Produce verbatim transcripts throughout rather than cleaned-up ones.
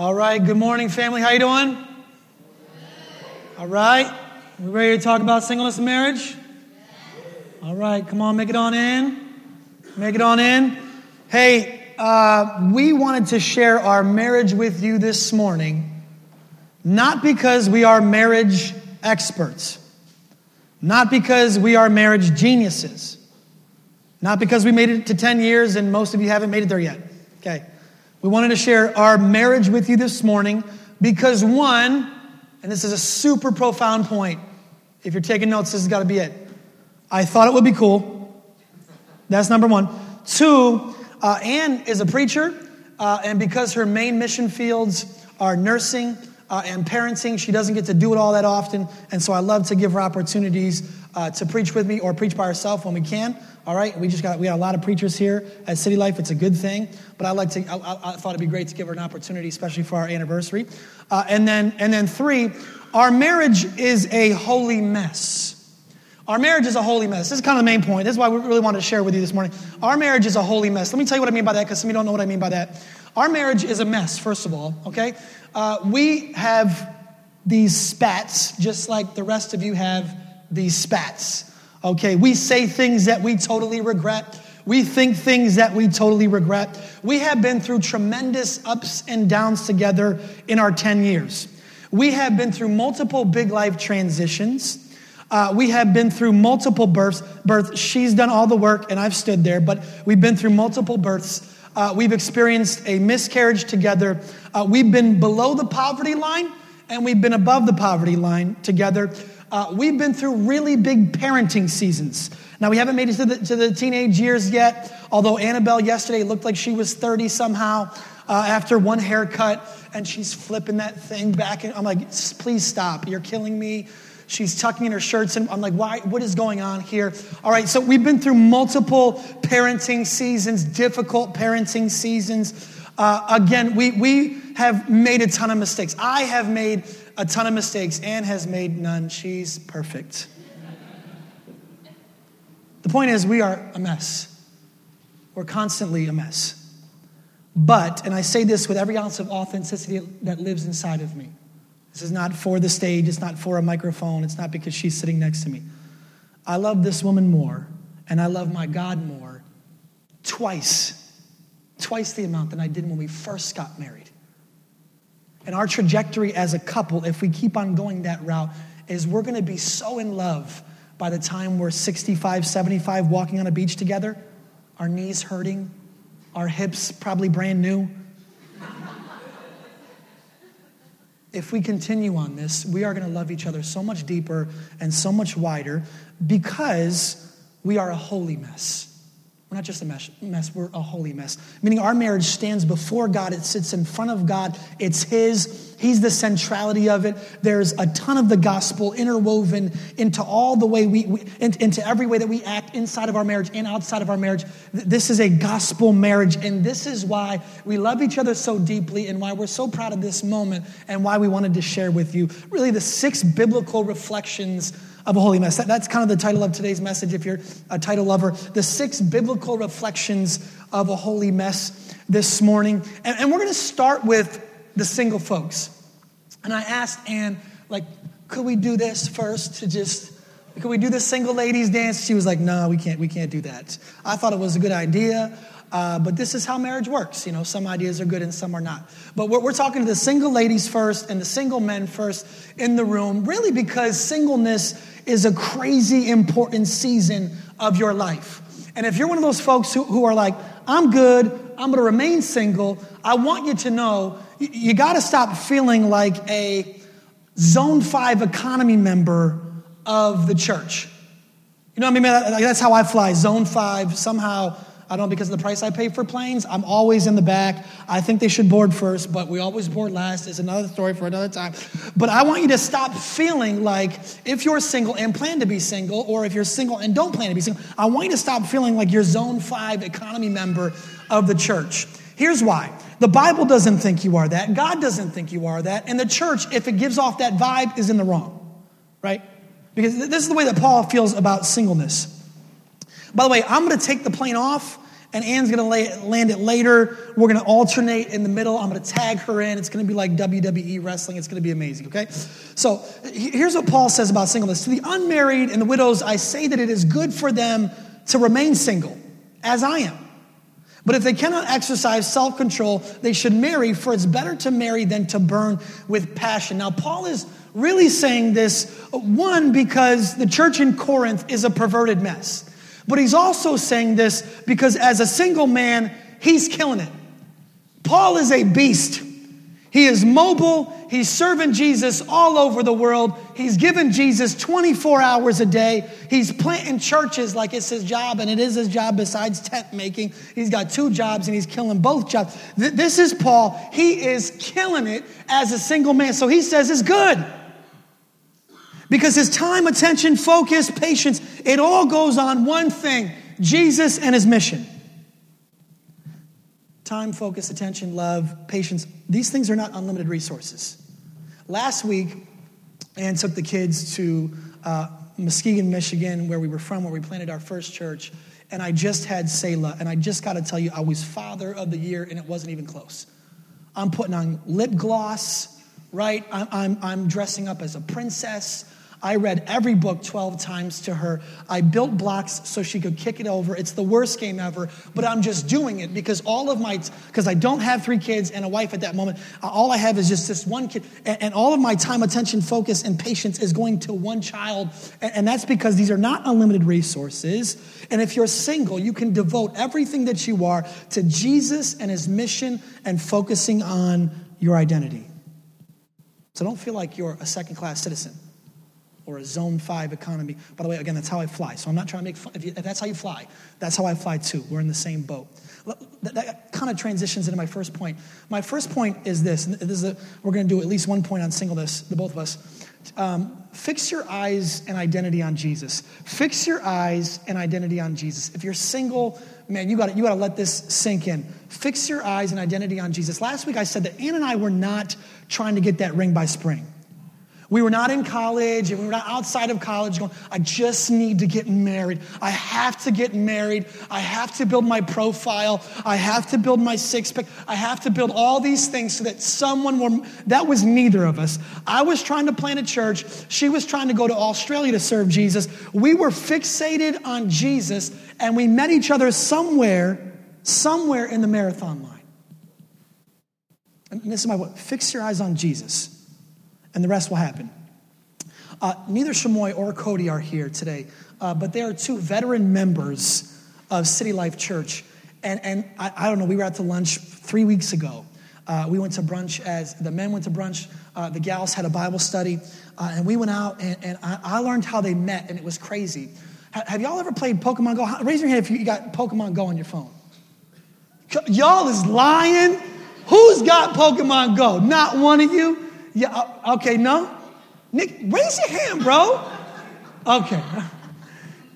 All right, good morning, family. How you doing? All right. We ready to talk about singleness and marriage? All right, come on, make it on in. Make it on in. Hey, uh, we wanted to share our marriage with you this morning, not because we are marriage experts, not because we are marriage geniuses, not because we made it to ten years and most of you haven't made it there yet. Okay. We wanted to share our marriage with you this morning because one, and this is a super profound point. If you're taking notes, this has got to be it. I thought it would be cool. That's number one. Two, uh, Anne is a preacher, uh, and because her main mission fields are nursing uh, and parenting, she doesn't get to do it all that often. And so I love to give her opportunities uh, to preach with me or preach by herself when we can. All right, we just got we got a lot of preachers here at City Life. It's a good thing, but I like to. I, I, I thought it'd be great to give her an opportunity, especially for our anniversary. Uh, and then, and then three, our marriage is a holy mess. Our marriage is a holy mess. This is kind of the main point. This is why we really wanted to share with you this morning. Our marriage is a holy mess. Let me tell you what I mean by that, because some of you don't know what I mean by that. Our marriage is a mess. First of all, okay, uh, we have these spats, just like the rest of you have these spats. Okay, we say things that we totally regret. We think things that we totally regret. We have been through tremendous ups and downs together in our ten years. We have been through multiple big life transitions. Uh, we have been through multiple births. Births. She's done all the work and I've stood there, but we've been through multiple births. Uh, we've experienced a miscarriage together. Uh, we've been below the poverty line and we've been above the poverty line together. Uh, we've been through really big parenting seasons. Now, we haven't made it to the, to the teenage years yet, although Annabelle yesterday looked like she was thirty somehow uh, after one haircut, and she's flipping that thing back. And I'm like, please stop. You're killing me. She's tucking in her shirts, and I'm like, why? What is going on here? All right, so we've been through multiple parenting seasons, difficult parenting seasons. Uh, again, we we have made a ton of mistakes. I have made a ton of mistakes. Anne has made none. She's perfect. The point is, we are a mess. We're constantly a mess. But, and I say this with every ounce of authenticity that lives inside of me. This is not for the stage. It's not for a microphone. It's not because she's sitting next to me. I love this woman more, and I love my God more twice Twice the amount than I did when we first got married. And our trajectory as a couple, if we keep on going that route, is we're going to be so in love by the time we're sixty-five, seventy-five, walking on a beach together, our knees hurting, our hips probably brand new. If we continue on this, we are going to love each other so much deeper and so much wider because we are a holy mess. We're not just a mess, we're a holy mess. Meaning our marriage stands before God, it sits in front of God, it's His, He's the centrality of it. There's a ton of the gospel interwoven into all the way we, we into every way that we act inside of our marriage and outside of our marriage. This is a gospel marriage, and this is why we love each other so deeply and why we're so proud of this moment and why we wanted to share with you really the six biblical reflections of a holy mess. That, that's kind of the title of today's message if you're a title lover. The six biblical reflections of a holy mess this morning. And, and we're going to start with the single folks. And I asked Anne, like, could we do this first to just, could we do the single ladies dance? She was like, no, we can't, we can't do that. I thought it was a good idea. Uh, but this is how marriage works. You know, some ideas are good and some are not. But we're, we're talking to the single ladies first and the single men first in the room, really because singleness is a crazy important season of your life. And if you're one of those folks who, who are like, I'm good, I'm going to remain single, I want you to know you, you got to stop feeling like a Zone five economy member of the church. You know what I mean? Like, that's how I fly, Zone five, somehow. I don't, because of the price I pay for planes, I'm always in the back. I think they should board first, but we always board last. It's another story for another time. But I want you to stop feeling like if you're single and plan to be single, or if you're single and don't plan to be single, I want you to stop feeling like you're Zone five economy member of the church. Here's why. The Bible doesn't think you are that. God doesn't think you are that. And the church, if it gives off that vibe, is in the wrong, right? Because this is the way that Paul feels about singleness. By the way, I'm going to take the plane off And Anne's going to lay, land it later. We're going to alternate in the middle. I'm going to tag her in. It's going to be like W W E wrestling. It's going to be amazing, okay? So here's what Paul says about singleness. To the unmarried and the widows, I say that it is good for them to remain single, as I am. But if they cannot exercise self-control, they should marry, for it's better to marry than to burn with passion. Now, Paul is really saying this, one, because the church in Corinth is a perverted mess. But he's also saying this because as a single man, he's killing it. Paul is a beast. He is mobile. He's serving Jesus all over the world. He's giving Jesus twenty-four hours a day. He's planting churches like it's his job, and it is his job besides tent making. He's got two jobs, and he's killing both jobs. Th- this is Paul. He is killing it as a single man. So he says it's good. Because his time, attention, focus, patience, it all goes on one thing, Jesus and his mission. Time, focus, attention, love, patience. These things are not unlimited resources. Last week, Ann took the kids to uh, Muskegon, Michigan, where we were from, where we planted our first church. And I just had Selah. And I just got to tell you, I was Father of the Year, and it wasn't even close. I'm putting on lip gloss, right? I'm, I'm, I'm dressing up as a princess. I read every book twelve times to her. I built blocks so she could kick it over. It's the worst game ever, but I'm just doing it because all of my, because I don't have three kids and a wife at that moment. All I have is just this one kid, and all of my time, attention, focus, and patience is going to one child, and that's because these are not unlimited resources, and if you're single, you can devote everything that you are to Jesus and his mission and focusing on your identity. So don't feel like you're a second-class citizen or a zone five economy. By the way, again, that's how I fly. So I'm not trying to make fun. If, you, if that's how you fly, that's how I fly too. We're in the same boat. That, that kind of transitions into my first point. My first point is this. And this is a, we're going to do at least one point on singleness, the both of us. Um, fix your eyes and identity on Jesus. Fix your eyes and identity on Jesus. If you're single, man, you got you got to let this sink in. Fix your eyes and identity on Jesus. Last week I said that Ann and I were not trying to get that ring by spring. We were not in college, and we were not outside of college going, I just need to get married. I have to get married. I have to build my profile. I have to build my six-pack. I have to build all these things so that someone will... That was neither of us. I was trying to plant a church. She was trying to go to Australia to serve Jesus. We were fixated on Jesus, and we met each other somewhere, somewhere in the marathon line. And this is my point. Fix your eyes on Jesus. And the rest will happen. Uh, neither Shamoy or Cody are here today, uh, but they are two veteran members of City Life Church. And, and I, I don't know, we were out to lunch three weeks ago. Uh, we went to brunch as the men went to brunch. Uh, the gals had a Bible study. Uh, and we went out, and, and I, I learned how they met, and it was crazy. H- have y'all ever played Pokemon Go? How, raise your hand if you, you got Pokemon Go on your phone. C- y'all is lying. Who's got Pokemon Go? Not one of you. Yeah, okay, no? Nick, raise your hand, bro. Okay.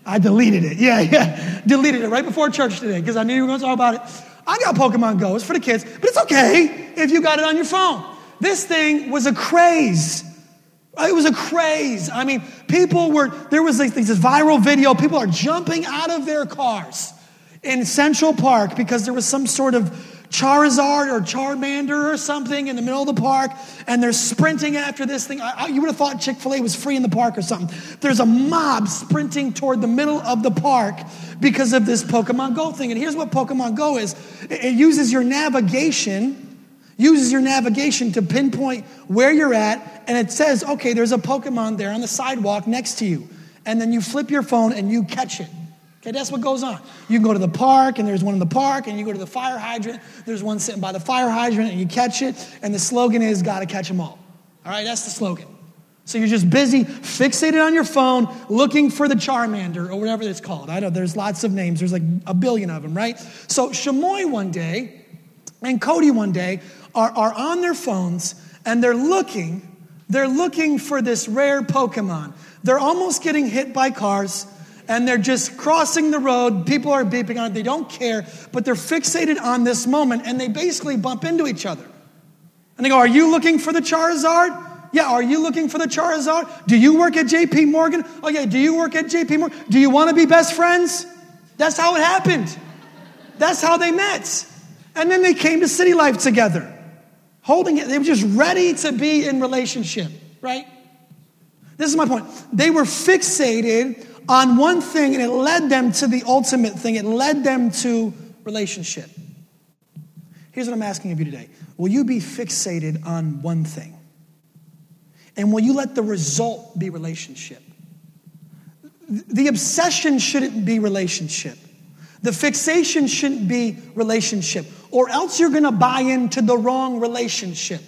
I deleted it. Yeah, yeah. Deleted it right before church today because I knew you were going to talk about it. I got Pokemon Go. It's for the kids, but it's okay if you got it on your phone. This thing was a craze. It was a craze. I mean, people were, there was this, this viral video. People are jumping out of their cars in Central Park because there was some sort of Charizard or Charmander or something in the middle of the park, and they're sprinting after this thing. I, I, you would have thought Chick-fil-A was free in the park or something. There's a mob sprinting toward the middle of the park because of this Pokemon Go thing. And here's what Pokemon Go is. It, it uses your navigation, uses your navigation to pinpoint where you're at, and it says, okay, there's a Pokemon there on the sidewalk next to you. And then you flip your phone and you catch it. Okay, that's what goes on. You can go to the park, and there's one in the park, and you go to the fire hydrant, there's one sitting by the fire hydrant, and you catch it, and the slogan is, gotta catch them all. All right, that's the slogan. So you're just busy, fixated on your phone, looking for the Charmander, or whatever it's called. I know, there's lots of names. There's like a billion of them, right? So Shamoy one day, and Cody one day, are, are on their phones, and they're looking, they're looking for this rare Pokemon. They're almost getting hit by cars, and they're just crossing the road. People are beeping on it. They don't care, but they're fixated on this moment, and they basically bump into each other. And they go, are you looking for the Charizard? Yeah, are you looking for the Charizard? Do you work at J P. Morgan? Oh, yeah, do you work at J P. Morgan? Do you want to be best friends? That's how it happened. That's how they met. And then they came to City Life together, holding it. They were just ready to be in relationship, right? This is my point. They were fixated on one thing, and it led them to the ultimate thing. It led them to relationship. Here's what I'm asking of you today. Will you be fixated on one thing? And will you let the result be relationship? The obsession shouldn't be relationship. The fixation shouldn't be relationship, or else you're going to buy into the wrong relationship,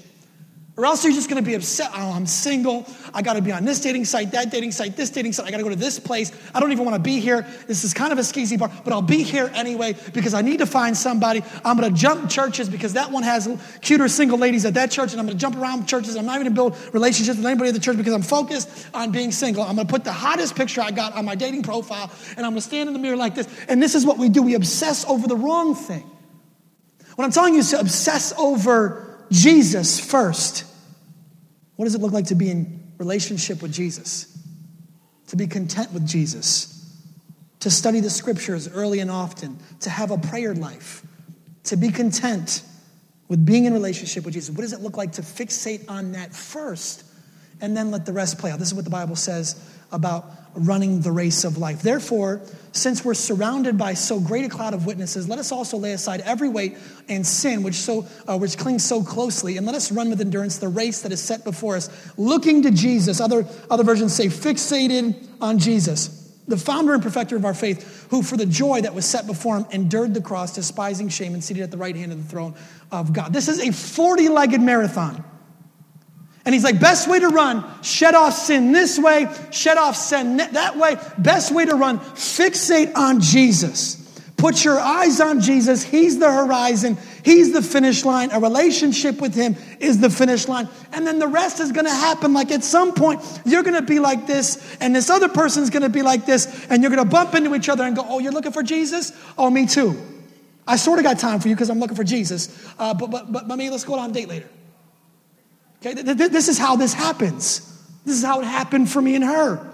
or else you're just going to be upset. Oh, I'm single. I got to be on this dating site, that dating site, this dating site. I got to go to this place. I don't even want to be here. This is kind of a skeezy bar, but I'll be here anyway because I need to find somebody. I'm going to jump churches because that one has cuter single ladies at that church, and I'm going to jump around churches. I'm not even going to build relationships with anybody at the church because I'm focused on being single. I'm going to put the hottest picture I got on my dating profile, and I'm going to stand in the mirror like this. And this is what we do. We obsess over the wrong thing. What I'm telling you is to obsess over Jesus first. What does it look like to be in relationship with Jesus? To be content with Jesus? To study the scriptures early and often? To have a prayer life? To be content with being in relationship with Jesus? What does it look like to fixate on that first and then let the rest play out? This is what the Bible says about running the race of life. Therefore, since we're surrounded by so great a cloud of witnesses, let us also lay aside every weight and sin which so uh, which clings so closely, and let us run with endurance the race that is set before us, looking to Jesus. Other other versions say fixated on Jesus, the founder and perfecter of our faith, who for the joy that was set before him endured the cross, despising shame, and seated at the right hand of the throne of God. This is a forty-legged marathon. And he's like, best way to run, shed off sin this way, shed off sin that way. Best way to run, fixate on Jesus. Put your eyes on Jesus. He's the horizon. He's the finish line. A relationship with him is the finish line. And then the rest is going to happen. Like at some point, you're going to be like this, and this other person's going to be like this, and you're going to bump into each other and go, oh, you're looking for Jesus? Oh, me too. I sort of got time for you because I'm looking for Jesus. Uh, but, but, but, but maybe let's go on a date later. Okay, this is how this happens. This is how it happened for me and her.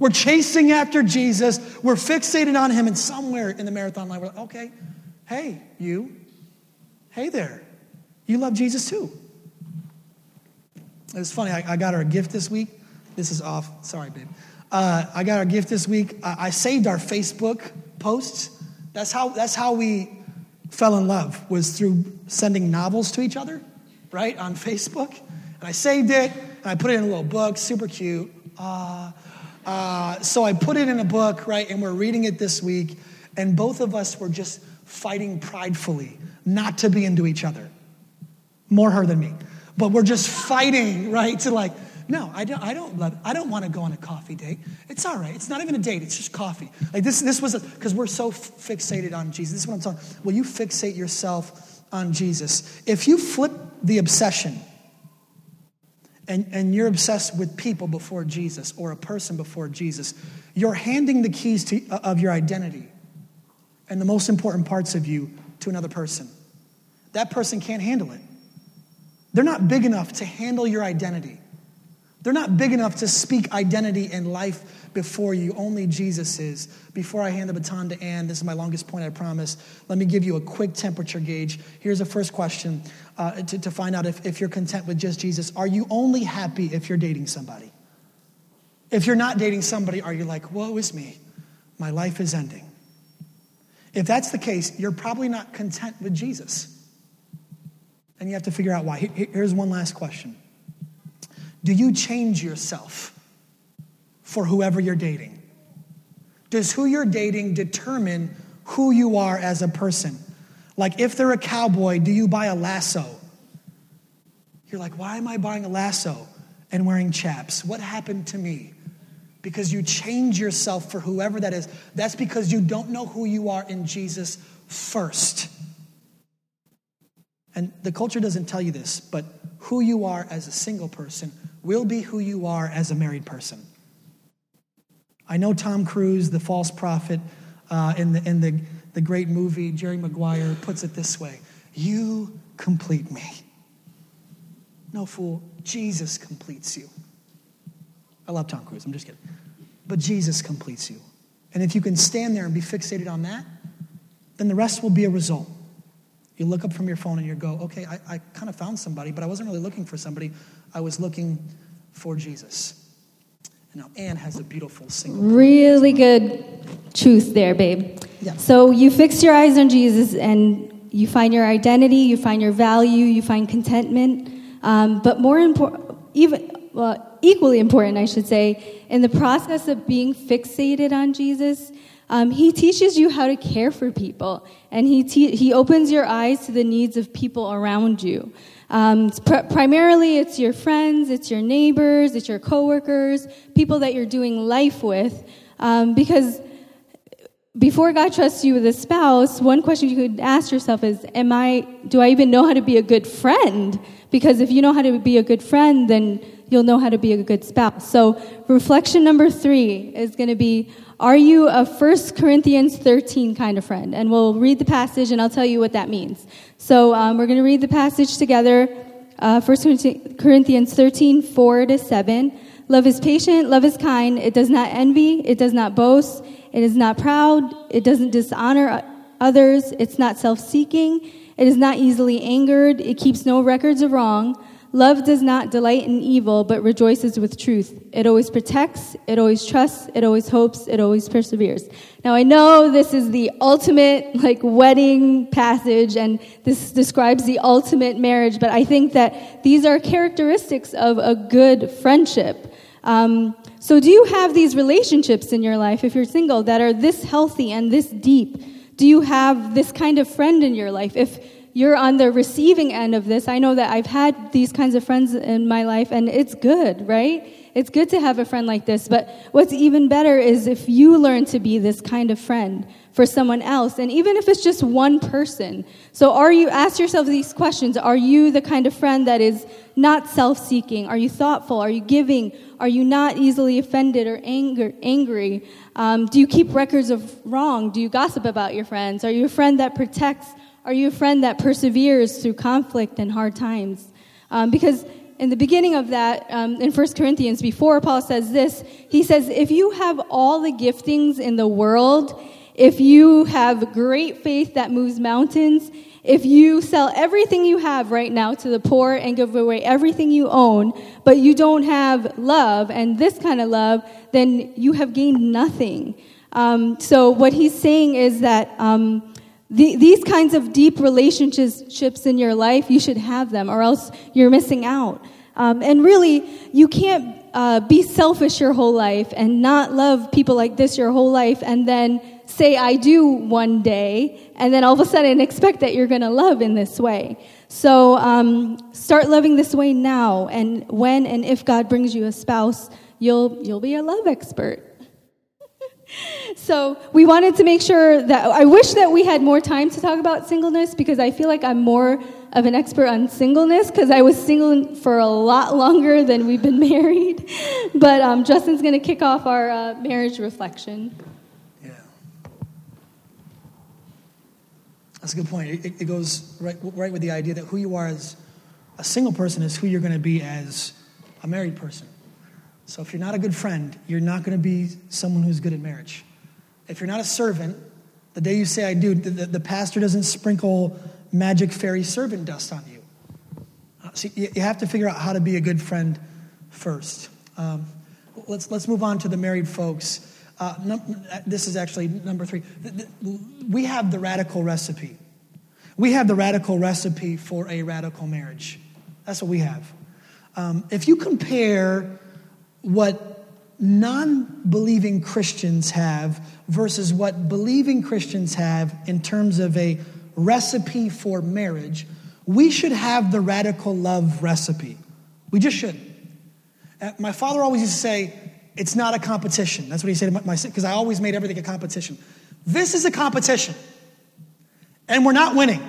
We're chasing after Jesus. We're fixated on him. And somewhere in the marathon line, we're like, okay, hey, you. Hey there. You love Jesus too. It was funny. I, I got her a gift this week. This is off. Sorry, babe. Uh, I got her a gift this week. I, I saved our Facebook posts. That's how, that's how we fell in love, was through sending novels to each other, right, on Facebook. And I saved it, and I put it in a little book, super cute. Uh, uh, so I put it in a book, right, and we're reading it this week, and both of us were just fighting pridefully not to be into each other. More her than me. But we're just fighting, right, to like, no, I don't I don't love it. I don't want to go on a coffee date. It's all right. It's not even a date. It's just coffee. Like this, this was, because we're so fixated on Jesus. This is what I'm talking about. Will you fixate yourself on Jesus? If you flip the obsession, And, and you're obsessed with people before Jesus or a person before Jesus, you're handing the keys to, of your identity and the most important parts of you to another person. That person can't handle it. They're not big enough to handle your identity. They're not big enough to speak identity and life before you. Only Jesus is. Before I hand the baton to Ann, this is my longest point, I promise. Let me give you a quick temperature gauge. Here's the first question uh, to, to find out if, if you're content with just Jesus. Are you only happy if you're dating somebody? If you're not dating somebody, are you like, woe is me, my life is ending? If that's the case, you're probably not content with Jesus. And you have to figure out why. Here's one last question. Do you change yourself for whoever you're dating? Does who you're dating determine who you are as a person? Like if they're a cowboy, do you buy a lasso? You're like, why am I buying a lasso and wearing chaps? What happened to me? Because you change yourself for whoever that is. That's because you don't know who you are in Jesus first. And the culture doesn't tell you this, but who you are as a single person will be who you are as a married person. I know Tom Cruise, the false prophet, uh, in the in the, the great movie, Jerry Maguire, puts it this way. You complete me. No, fool. Jesus completes you. I love Tom Cruise. I'm just kidding. But Jesus completes you. And if you can stand there and be fixated on that, then the rest will be a result. You look up from your phone and you go, okay, I, I kind of found somebody, but I wasn't really looking for somebody. I was looking for Jesus. And now Anne has a beautiful single. Really good truth there, babe. Yeah. So you fix your eyes on Jesus and you find your identity, you find your value, you find contentment. Um, but more important, even well, equally important, I should say, in the process of being fixated on Jesus, Um, he teaches you how to care for people, and he te- he opens your eyes to the needs of people around you. Um, it's pr- primarily, it's your friends, it's your neighbors, it's your coworkers, people that you're doing life with. Um, because before God trusts you with a spouse, one question you could ask yourself is, "Am I? Do I even know how to be a good friend?" Because if you know how to be a good friend, then you'll know how to be a good spouse. So reflection number three is going to be, are you a First Corinthians thirteen kind of friend? And we'll read the passage, and I'll tell you what that means. So um, we're going to read the passage together, uh, First Corinthians thirteen, four to seven. Love is patient, love is kind, it does not envy, it does not boast, it is not proud, it doesn't dishonor others, it's not self-seeking, it is not easily angered, it keeps no records of wrong. Love does not delight in evil, but rejoices with truth. It always protects, it always trusts, it always hopes, it always perseveres. Now, I know this is the ultimate, like, wedding passage, and this describes the ultimate marriage, but I think that these are characteristics of a good friendship. Um, so do you have these relationships in your life, if you're single, that are this healthy and this deep? Do you have this kind of friend in your life? If you're on the receiving end of this, I know that I've had these kinds of friends in my life, and it's good, right? It's good to have a friend like this, but what's even better is if you learn to be this kind of friend for someone else, and even if it's just one person. So are you, ask yourself these questions. Are you the kind of friend that is not self-seeking? Are you thoughtful? Are you giving? Are you not easily offended or anger, angry? Um, do you keep records of wrong? Do you gossip about your friends? Are you a friend that protects? Are you a friend that perseveres through conflict and hard times? Um, because in the beginning of that, um, in First Corinthians, before Paul says this, he says, if you have all the giftings in the world, if you have great faith that moves mountains, if you sell everything you have right now to the poor and give away everything you own, but you don't have love and this kind of love, then you have gained nothing. Um, so what he's saying is that... Um, The, these kinds of deep relationships in your life, you should have them, or else you're missing out. Um, and really, you can't uh, be selfish your whole life and not love people like this your whole life and then say, I do one day, and then all of a sudden expect that you're going to love in this way. So um, start loving this way now, and when and if God brings you a spouse, you'll you'll be a love expert. So we wanted to make sure that, I wish that we had more time to talk about singleness, because I feel like I'm more of an expert on singleness because I was single for a lot longer than we've been married. But um, Justin's going to kick off our uh, marriage reflection. Yeah. That's a good point. It, it goes right, right with the idea that who you are as a single person is who you're going to be as a married person. So if you're not a good friend, you're not going to be someone who's good at marriage. If you're not a servant, the day you say I do, the, the pastor doesn't sprinkle magic fairy servant dust on you. So you have to figure out how to be a good friend first. Um, let's let's move on to the married folks. Uh, num- this is actually number three. We have the radical recipe. We have the radical recipe for a radical marriage. That's what we have. Um, if you compare what non-believing Christians have versus what believing Christians have in terms of a recipe for marriage, we should have the radical love recipe. We just should. My father always used to say, it's not a competition. That's what he said to my because I always made everything a competition. This is a competition, and we're not winning.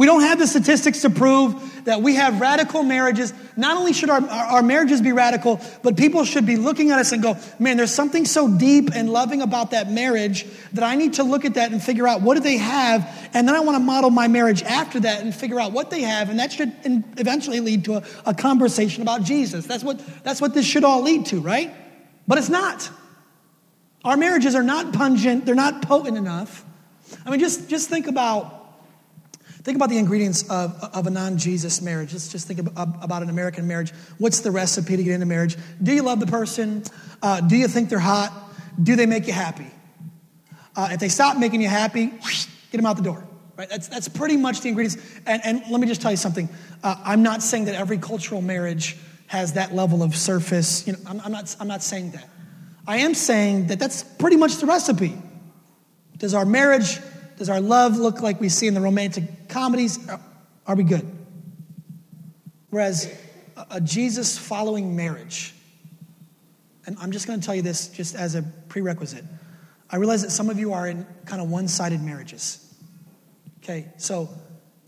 We don't have the statistics to prove that we have radical marriages. Not only should our, our, our marriages be radical, but people should be looking at us and go, man, there's something so deep and loving about that marriage that I need to look at that and figure out what do they have. And then I want to model my marriage after that and figure out what they have. And that should eventually lead to a, a conversation about Jesus. That's what, that's what this should all lead to, right? But it's not. Our marriages are not pungent. They're not potent enough. I mean, just, just think about think about the ingredients of, of a non-Jesus marriage. Let's just think about, about an American marriage. What's the recipe to get into marriage? Do you love the person? Uh, do you think they're hot? Do they make you happy? Uh, if they stop making you happy, whoosh, get them out the door. Right? That's that's pretty much the ingredients. And, and let me just tell you something. Uh, I'm not saying that every cultural marriage has that level of surface. You know, I'm, I'm not I'm not saying that. I am saying that that's pretty much the recipe. Does our marriage, does our love look like we see in the romantic comedies? Are we good? Whereas a Jesus-following marriage, and I'm just going to tell you this just as a prerequisite. I realize that some of you are in kind of one-sided marriages. Okay, so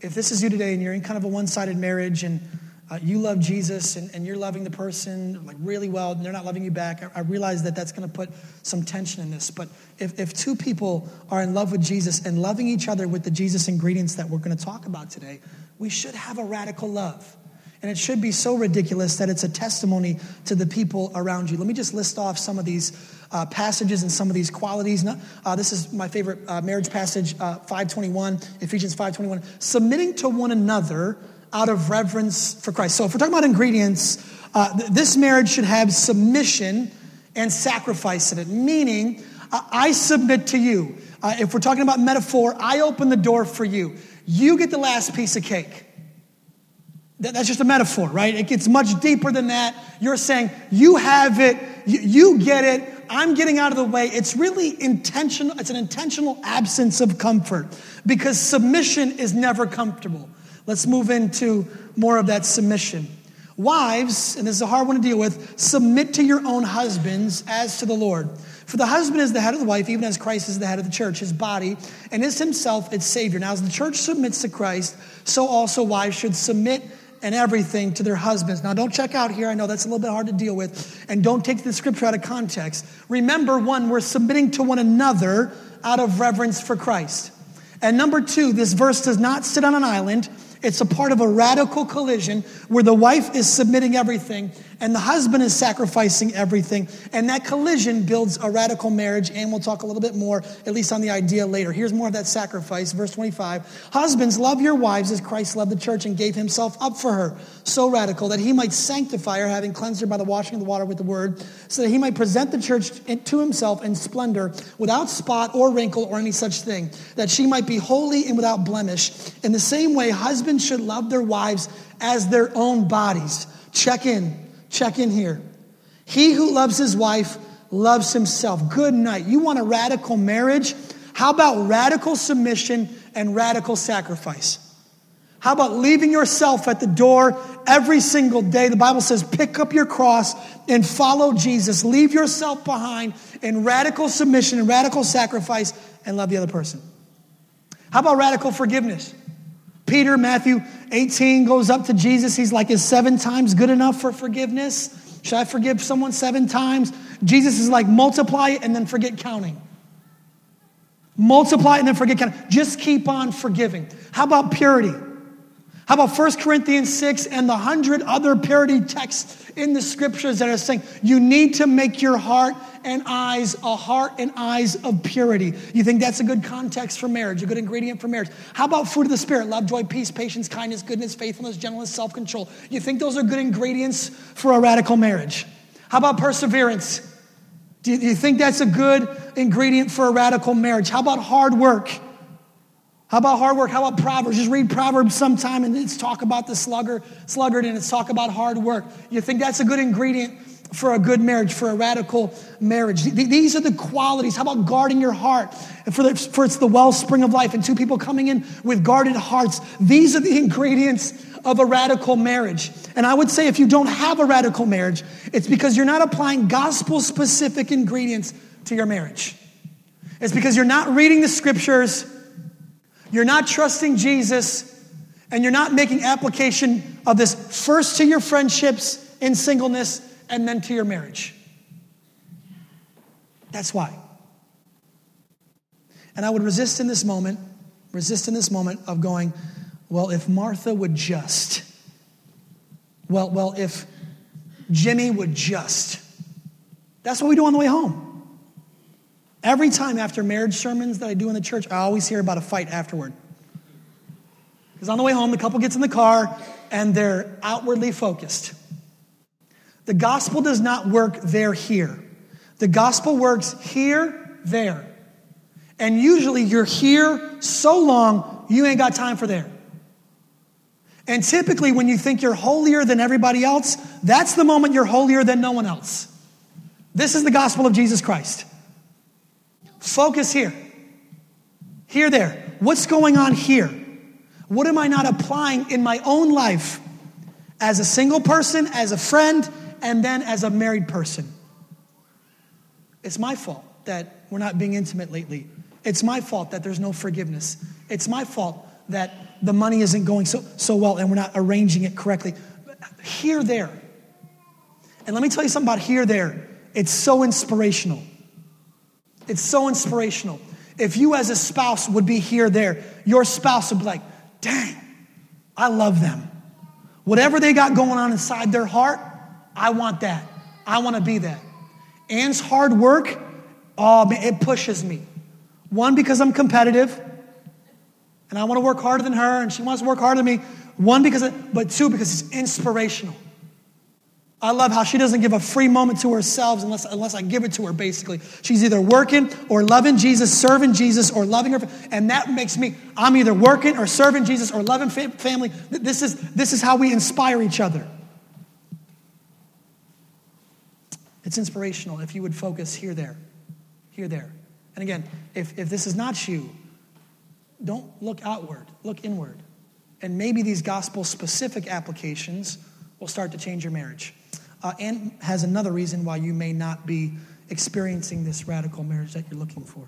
if this is you today and you're in kind of a one-sided marriage and uh, you love Jesus and, and you're loving the person like really well and they're not loving you back, I, I realize that that's going to put some tension in this. But if, if two people are in love with Jesus and loving each other with the Jesus ingredients that we're going to talk about today, we should have a radical love. And it should be so ridiculous that it's a testimony to the people around you. Let me just list off some of these uh, passages and some of these qualities. Uh, this is my favorite uh, marriage passage, uh, five twenty-one, Ephesians five twenty-one. Submitting to one another out of reverence for Christ. So if we're talking about ingredients, uh, th- this marriage should have submission and sacrifice in it. Meaning, uh, I submit to you. Uh, if we're talking about metaphor, I open the door for you. You get the last piece of cake. That's just a metaphor, right? It gets much deeper than that. You're saying, you have it, you get it, I'm getting out of the way. It's really intentional. It's an intentional absence of comfort because submission is never comfortable. Let's move into more of that submission. Wives, and this is a hard one to deal with, submit to your own husbands as to the Lord. For the husband is the head of the wife, even as Christ is the head of the church, his body, and is himself its Savior. Now, as the church submits to Christ, so also wives should submit and everything to their husbands. Now, don't check out here. I know that's a little bit hard to deal with. And don't take the scripture out of context. Remember, one, we're submitting to one another out of reverence for Christ. And number two, this verse does not sit on an island. It's a part of a radical collision where the wife is submitting everything and the husband is sacrificing everything. And that collision builds a radical marriage. And we'll talk a little bit more, at least on the idea later. Here's more of that sacrifice. Verse twenty-five, husbands, love your wives as Christ loved the church and gave himself up for her. So radical that he might sanctify her, having cleansed her by the washing of the water with the word, so that he might present the church to himself in splendor without spot or wrinkle or any such thing, that she might be holy and without blemish. In the same way, husbands should love their wives as their own bodies. Check in. Check in here. He who loves his wife loves himself. Good night. You want a radical marriage? How about radical submission and radical sacrifice? How about leaving yourself at the door every single day? The Bible says, pick up your cross and follow Jesus. Leave yourself behind in radical submission and radical sacrifice and love the other person. How about radical forgiveness? Peter, Matthew eighteen, goes up to Jesus. He's like, is seven times good enough for forgiveness? Should I forgive someone seven times? Jesus is like, multiply it and then forget counting. Multiply it and then forget counting. Just keep on forgiving. How about purity? How about First Corinthians six and the hundred other purity texts in the scriptures that are saying you need to make your heart and eyes a heart and eyes of purity? You think that's a good context for marriage, a good ingredient for marriage? How about fruit of the Spirit? Love, joy, peace, patience, kindness, goodness, faithfulness, gentleness, self-control. You think those are good ingredients for a radical marriage? How about perseverance? Do you think that's a good ingredient for a radical marriage? How about hard work? How about hard work? How about Proverbs? Just read Proverbs sometime and it's talk about the slugger, sluggard and it's talk about hard work. You think that's a good ingredient for a good marriage, for a radical marriage? These are the qualities. How about guarding your heart? For, the, for it's the wellspring of life and two people coming in with guarded hearts. These are the ingredients of a radical marriage. And I would say if you don't have a radical marriage, it's because you're not applying gospel-specific ingredients to your marriage. It's because you're not reading the scriptures, you're not trusting Jesus, and you're not making application of this first to your friendships in singleness and then to your marriage. That's why. And I would resist in this moment, resist in this moment of going, well, if Martha would just, well, well, if Jimmy would just. That's what we do on the way home. Every time after marriage sermons that I do in the church, I always hear about a fight afterward. Because on the way home, the couple gets in the car and they're outwardly focused. The gospel does not work there, here. The gospel works here, there. And usually you're here so long, you ain't got time for there. And typically when you think you're holier than everybody else, that's the moment you're holier than no one else. This is the gospel of Jesus Christ. Focus here. Here, there. What's going on here? What am I not applying in my own life as a single person, as a friend, and then as a married person? It's my fault that we're not being intimate lately. It's my fault that there's no forgiveness. It's my fault that the money isn't going so, so well and we're not arranging it correctly. Here, there. And let me tell you something about here, there. It's so inspirational. It's so inspirational. If you as a spouse would be here, there, your spouse would be like, dang, I love them. Whatever they got going on inside their heart, I want that. I want to be that. Ann's hard work, oh man, it pushes me. One, because I'm competitive and I want to work harder than her and she wants to work harder than me. One, because, of, but two, because it's inspirational. I love how she doesn't give a free moment to herself unless unless I give it to her, basically. She's either working or loving Jesus, serving Jesus, or loving her. And that makes me, I'm either working or serving Jesus or loving family. This is, this is how we inspire each other. It's inspirational if you would focus here, there, here, there. And again, if, if this is not you, don't look outward, look inward. And maybe these gospel-specific applications will start to change your marriage. Uh, and has another reason why you may not be experiencing this radical marriage that you're looking for.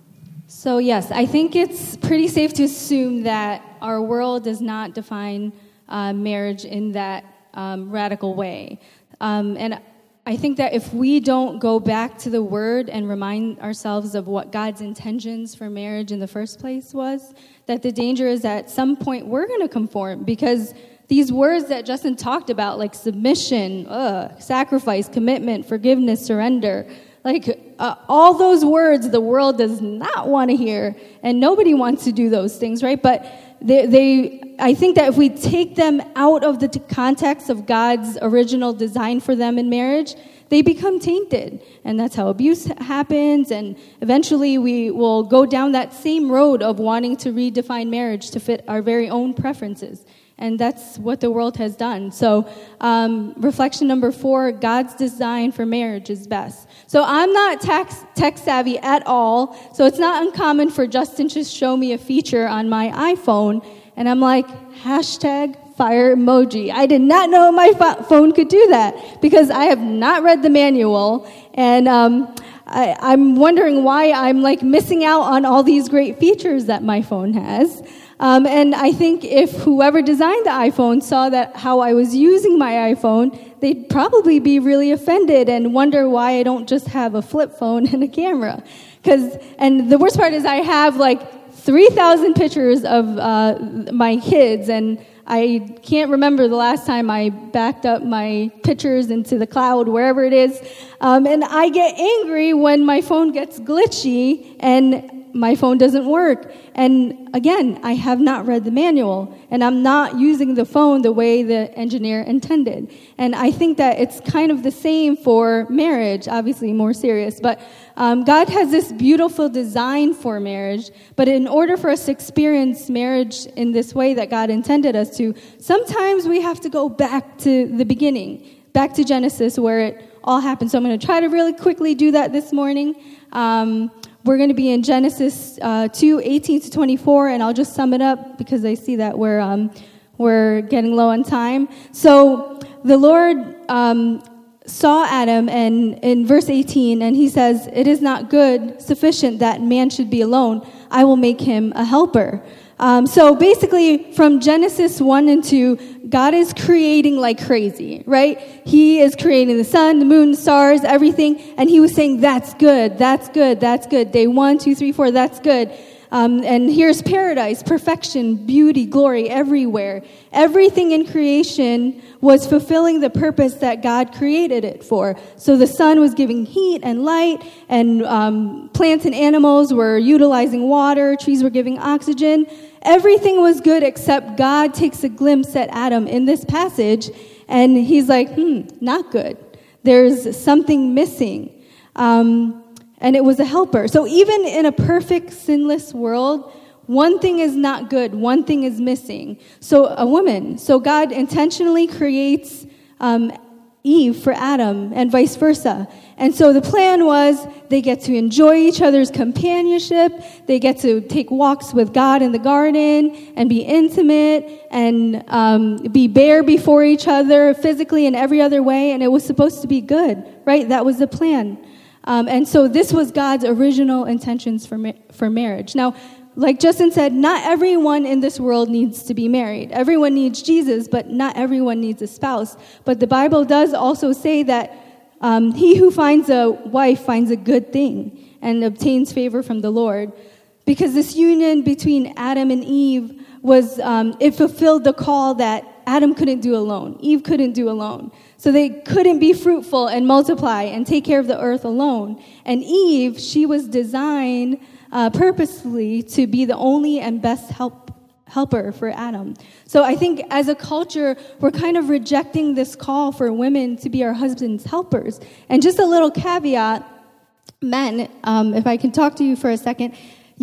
So yes, I think it's pretty safe to assume that our world does not define uh, marriage in that um, radical way. Um, and I think that if we don't go back to the Word and remind ourselves of what God's intentions for marriage in the first place was, that the danger is that at some point we're going to conform, because these words that Justin talked about, like submission, uh, sacrifice, commitment, forgiveness, surrender, like uh, all those words the world does not want to hear, and nobody wants to do those things, right? But they, they, I think that if we take them out of the t- context of God's original design for them in marriage, they become tainted, and that's how abuse happens, and eventually we will go down that same road of wanting to redefine marriage to fit our very own preferences. And that's what the world has done. So um, reflection number four, God's design for marriage is best. So I'm not tech savvy at all. So it's not uncommon for Justin to show me a feature on my iPhone. And I'm like, hashtag fire emoji. I did not know my fo- phone could do that, because I have not read the manual. And um, I, I'm wondering why I'm like missing out on all these great features that my phone has. Um, and I think if whoever designed the iPhone saw that how I was using my iPhone, they'd probably be really offended and wonder why I don't just have a flip phone and a camera. Because, and the worst part is I have like three thousand pictures of uh, my kids, and I can't remember the last time I backed up my pictures into the cloud, wherever it is. Um, and I get angry when my phone gets glitchy and my phone doesn't work. And again, I have not read the manual, and I'm not using the phone the way the engineer intended. And I think that it's kind of the same for marriage, obviously more serious. But um, God has this beautiful design for marriage, but in order for us to experience marriage in this way that God intended us to, sometimes we have to go back to the beginning, back to Genesis where it all happened. So I'm going to try to really quickly do that this morning. Um... We're going to be in Genesis uh, two, eighteen to twenty-four, and I'll just sum it up because I see that we're um, we're getting low on time. So the Lord um, saw Adam, and in verse eighteen, and he says, "It is not good, sufficient that man should be alone. I will make him a helper." Um, so basically, from Genesis one and two, God is creating like crazy, right? He is creating the sun, the moon, the stars, everything. And he was saying, that's good, that's good, that's good. Day one, two, three, four, that's good. Um, and here's paradise, perfection, beauty, glory everywhere. Everything in creation was fulfilling the purpose that God created it for. So the sun was giving heat and light, and um, plants and animals were utilizing water, trees were giving oxygen. Everything was good except God takes a glimpse at Adam in this passage, and he's like, hmm, not good. There's something missing. Um And it was a helper. So even in a perfect, sinless world, one thing is not good. One thing is missing. So a woman. So God intentionally creates um, Eve for Adam and vice versa. And so the plan was they get to enjoy each other's companionship. They get to take walks with God in the garden and be intimate and um, be bare before each other physically in every other way. And it was supposed to be good, right? That was the plan. Um, and so this was God's original intentions for ma- for marriage. Now, like Justin said, not everyone in this world needs to be married. Everyone needs Jesus, but not everyone needs a spouse. But the Bible does also say that um, he who finds a wife finds a good thing and obtains favor from the Lord. Because this union between Adam and Eve was, um, it fulfilled the call that Adam couldn't do alone. Eve couldn't do alone. So they couldn't be fruitful and multiply and take care of the earth alone. And Eve, she was designed uh, purposely to be the only and best help, helper for Adam. So I think as a culture, we're kind of rejecting this call for women to be our husband's helpers. And just a little caveat, men, um, if I can talk to you for a second,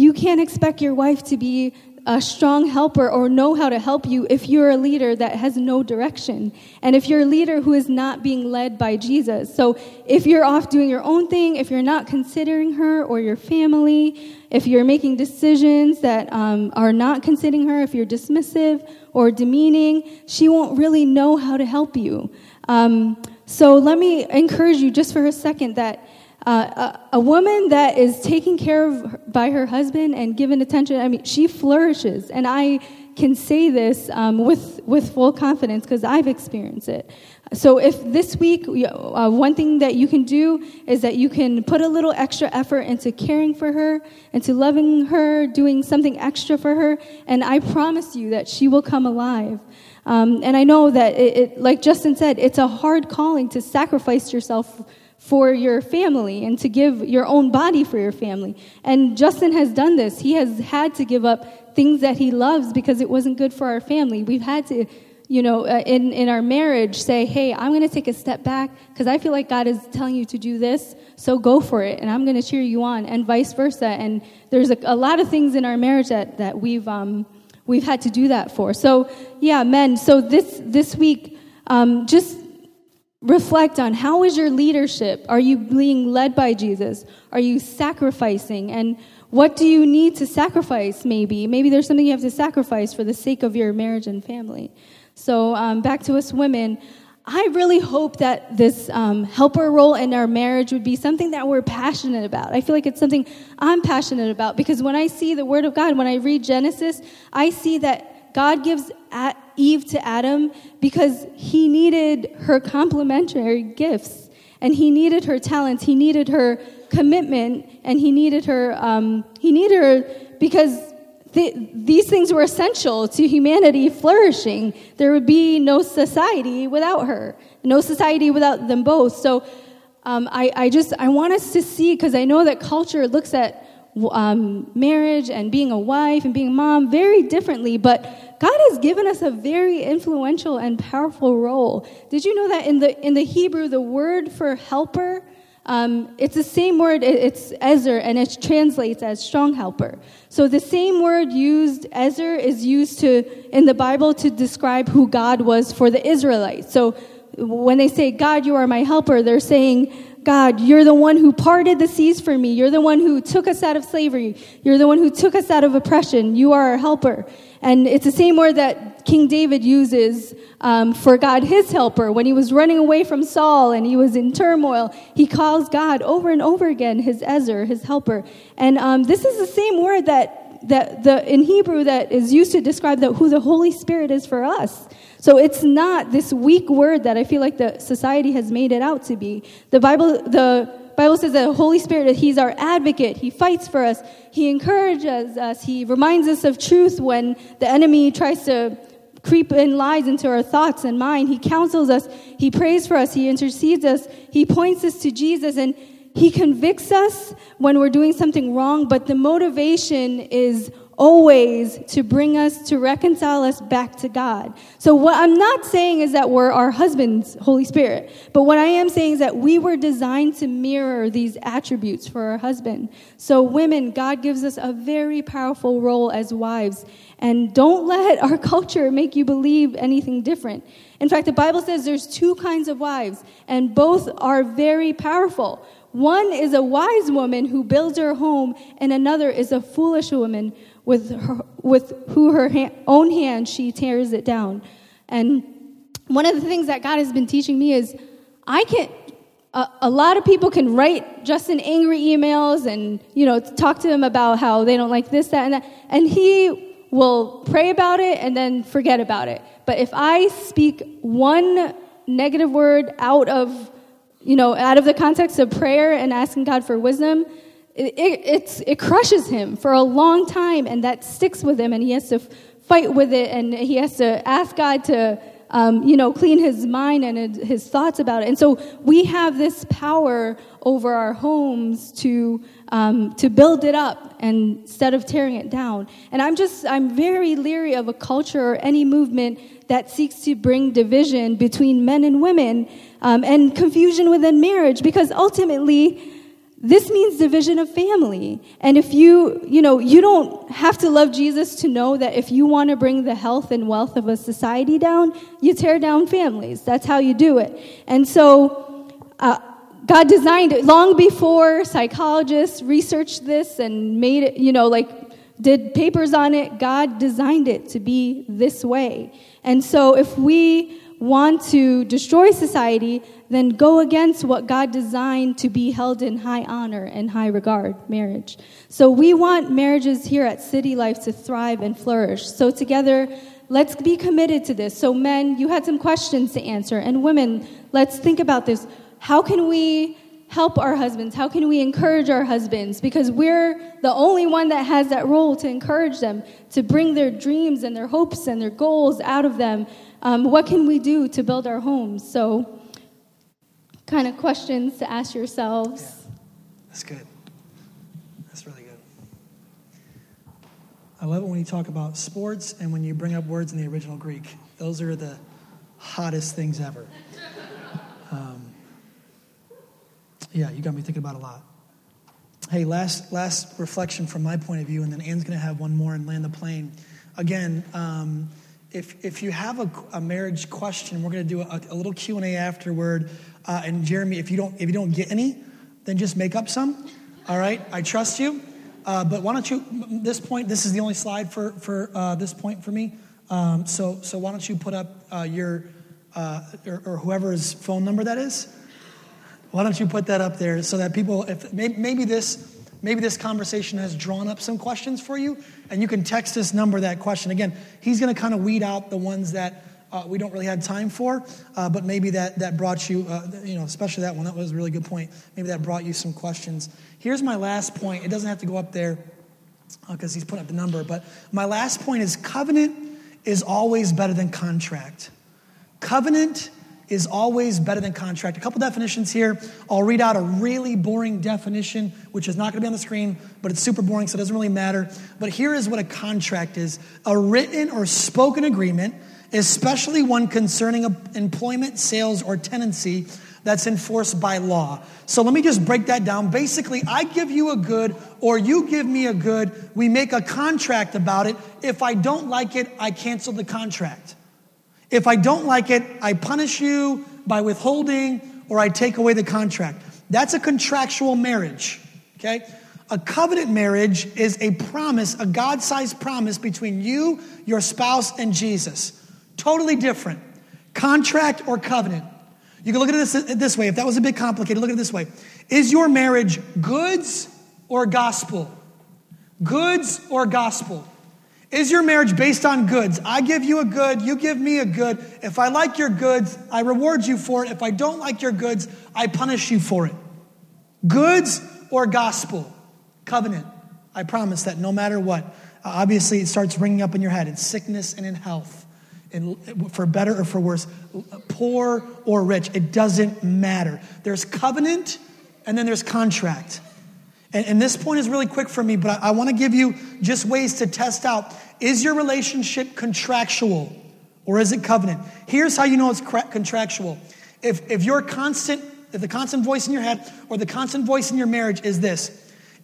you can't expect your wife to be a strong helper or know how to help you if you're a leader that has no direction, and if you're a leader who is not being led by Jesus. So if you're off doing your own thing, if you're not considering her or your family, if you're making decisions that um, are not considering her, if you're dismissive or demeaning, she won't really know how to help you. Um, so let me encourage you just for a second that Uh, a, a woman that is taken care of by her husband and given attention, I mean, she flourishes. And I can say this um, with, with full confidence because I've experienced it. So if this week, uh, one thing that you can do is that you can put a little extra effort into caring for her, into loving her, doing something extra for her, and I promise you that she will come alive. Um, and I know that, it, it, like Justin said, it's a hard calling to sacrifice yourself for your family and to give your own body for your family. And Justin has done this. He has had to give up things that he loves because it wasn't good for our family. We've had to, you know, in, in our marriage say, hey, I'm going to take a step back because I feel like God is telling you to do this, so go for it, and I'm going to cheer you on, and vice versa. And there's a, a lot of things in our marriage that, that we've um, we've had to do that for. So, yeah, men, so this, this week, um, just reflect on how is your leadership? Are you being led by Jesus? Are you sacrificing? And what do you need to sacrifice, maybe? Maybe there's something you have to sacrifice for the sake of your marriage and family. So um, back to us women. I really hope that this um, helper role in our marriage would be something that we're passionate about. I feel like it's something I'm passionate about because when I see the Word of God, when I read Genesis, I see that God gives at Eve to Adam because he needed her complementary gifts, and he needed her talents, he needed her commitment, and he needed her. Um, he needed her because th- these things were essential to humanity flourishing. There would be no society without her, no society without them both. So, um, I, I just I want us to see, because I know that culture looks at um, marriage and being a wife and being a mom very differently, but God has given us a very influential and powerful role. Did you know that in the in the Hebrew, the word for helper, um, it's the same word, it, it's Ezer, and it translates as strong helper. So the same word used, Ezer, is used to in the Bible to describe who God was for the Israelites. So when they say, God, you are my helper, they're saying, God, you're the one who parted the seas for me. You're the one who took us out of slavery. You're the one who took us out of oppression. You are our helper. And it's the same word that King David uses um, for God, his helper. When he was running away from Saul and he was in turmoil, he calls God over and over again, his Ezer, his helper. And um, this is the same word that, that the in Hebrew that is used to describe that who the Holy Spirit is for us. So it's not this weak word that I feel like the society has made it out to be. The Bible, the Bible says that the Holy Spirit, he's our advocate. He fights for us. He encourages us. He reminds us of truth when the enemy tries to creep in lies into our thoughts and mind. He counsels us. He prays for us. He intercedes us. He points us to Jesus, and he convicts us when we're doing something wrong, but the motivation is always to bring us, to reconcile us back to God. So what I'm not saying is that we're our husband's Holy Spirit, but what I am saying is that we were designed to mirror these attributes for our husband. So women, God gives us a very powerful role as wives, and don't let our culture make you believe anything different. In fact, the Bible says there's two kinds of wives, and both are very powerful. One is a wise woman who builds her home, and another is a foolish woman with her, with who her hand, own hand she tears it down. And one of the things that God has been teaching me is I can't. A, a lot of people can write Justin angry emails and, you know, talk to him about how they don't like this, that, and that, and he will pray about it and then forget about it. But if I speak one negative word out of You know, out of the context of prayer and asking God for wisdom, it, it, it's, it crushes him for a long time, and that sticks with him, and he has to fight with it, and he has to ask God to, um, you know, clean his mind and his thoughts about it. And so we have this power over our homes to um, to build it up and instead of tearing it down. And I'm just, I'm very leery of a culture or any movement that seeks to bring division between men and women, Um, and confusion within marriage, because ultimately this means division of family. And if you, you know, you don't have to love Jesus to know that if you want to bring the health and wealth of a society down, you tear down families. That's how you do it. And so uh, God designed it long before psychologists researched this and made it, you know, like did papers on it. God designed it to be this way. And so if we want to destroy society, then go against what God designed to be held in high honor and high regard, marriage. So we want marriages here at City Life to thrive and flourish. So together, let's be committed to this. So men, you had some questions to answer. And women, let's think about this. How can we help our husbands? How can we encourage our husbands? Because we're the only one that has that role to encourage them, to bring their dreams and their hopes and their goals out of them. Um, what can we do to build our homes? So, kind of questions to ask yourselves. Yeah. That's good. That's really good. I love it when you talk about sports and when you bring up words in the original Greek. Those are the hottest things ever. Um, Yeah, you got me thinking about a lot. Hey, last last reflection from my point of view, and then Anne's going to have one more and land the plane. Again, um, if if you have a, a marriage question, we're going to do a, a little Q and A afterward. Uh, and Jeremy, if you don't if you don't get any, then just make up some. All right, I trust you. Uh, but why don't you? This point, this is the only slide for for uh, this point for me. Um, so so why don't you put up uh, your uh, or, or whoever's phone number that is. Why don't you put that up there so that people, if maybe this maybe this conversation has drawn up some questions for you, and you can text this number that question. Again, he's going to kind of weed out the ones that uh, we don't really have time for, uh, but maybe that, that brought you, uh, you know, especially that one. That was a really good point. Maybe that brought you some questions. Here's my last point. It doesn't have to go up there because uh, he's putting up the number, but my last point is covenant is always better than contract. Covenant is always better than contract. A couple definitions here. I'll read out a really boring definition, which is not gonna be on the screen, but it's super boring, so it doesn't really matter. But here is what a contract is. A written or spoken agreement, especially one concerning employment, sales, or tenancy, that's enforced by law. So let me just break that down. Basically, I give you a good or you give me a good. We make a contract about it. If I don't like it, I cancel the contract. If I don't like it, I punish you by withholding or I take away the contract. That's a contractual marriage, okay? A covenant marriage is a promise, a God-sized promise between you, your spouse, and Jesus. Totally different. Contract or covenant. You can look at it this way. If that was a bit complicated, look at it this way. Is your marriage goods or gospel? Goods or gospel? Is your marriage based on goods? I give you a good, you give me a good. If I like your goods, I reward you for it. If I don't like your goods, I punish you for it. Goods or gospel? Covenant. I promise that no matter what. Uh, obviously, it starts ringing up in your head. In sickness and in health. And for better or for worse. Poor or rich. It doesn't matter. There's covenant and then there's contract. And, and this point is really quick for me, but I, I want to give you just ways to test out. Is your relationship contractual or is it covenant? Here's how you know it's contractual. If if your constant, if the constant voice in your head or the constant voice in your marriage is this,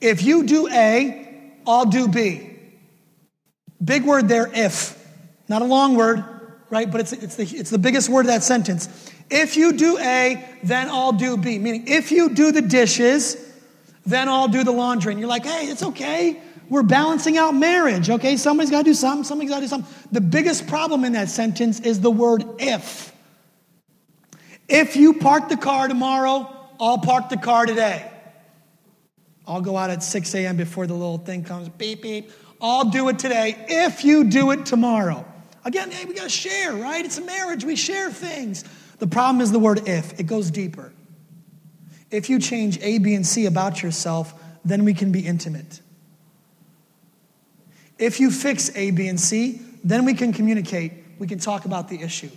if you do A, I'll do B. Big word there, if. Not a long word, right? But it's it's the it's the biggest word of that sentence. If you do A, then I'll do B. Meaning, if you do the dishes, then I'll do the laundry. And you're like, hey, it's okay. We're balancing out marriage, okay? Somebody's got to do something. Somebody's got to do something. The biggest problem in that sentence is the word if. If you park the car tomorrow, I'll park the car today. I'll go out at six a.m. before the little thing comes. Beep, beep. I'll do it today if you do it tomorrow. Again, hey, we got to share, right? It's a marriage. We share things. The problem is the word if. It goes deeper. If you change A, B, and C about yourself, then we can be intimate. If you fix A, B, and C, then we can communicate. We can talk about the issue.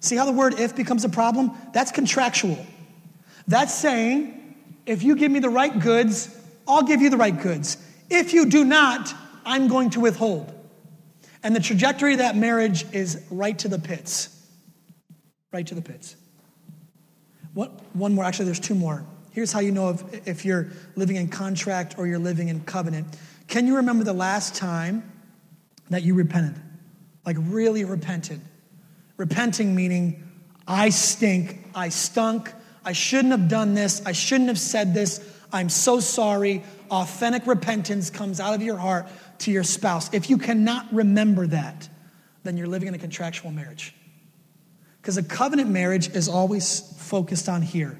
See how the word if becomes a problem? That's contractual. That's saying, if you give me the right goods, I'll give you the right goods. If you do not, I'm going to withhold. And the trajectory of that marriage is right to the pits. Right to the pits. What, one more, actually there's two more. Here's how you know if, if you're living in contract or you're living in covenant. Can you remember the last time that you repented? Like really repented. Repenting meaning, I stink, I stunk, I shouldn't have done this, I shouldn't have said this, I'm so sorry. Authentic repentance comes out of your heart to your spouse. If you cannot remember that, then you're living in a contractual marriage. Because a covenant marriage is always focused on here.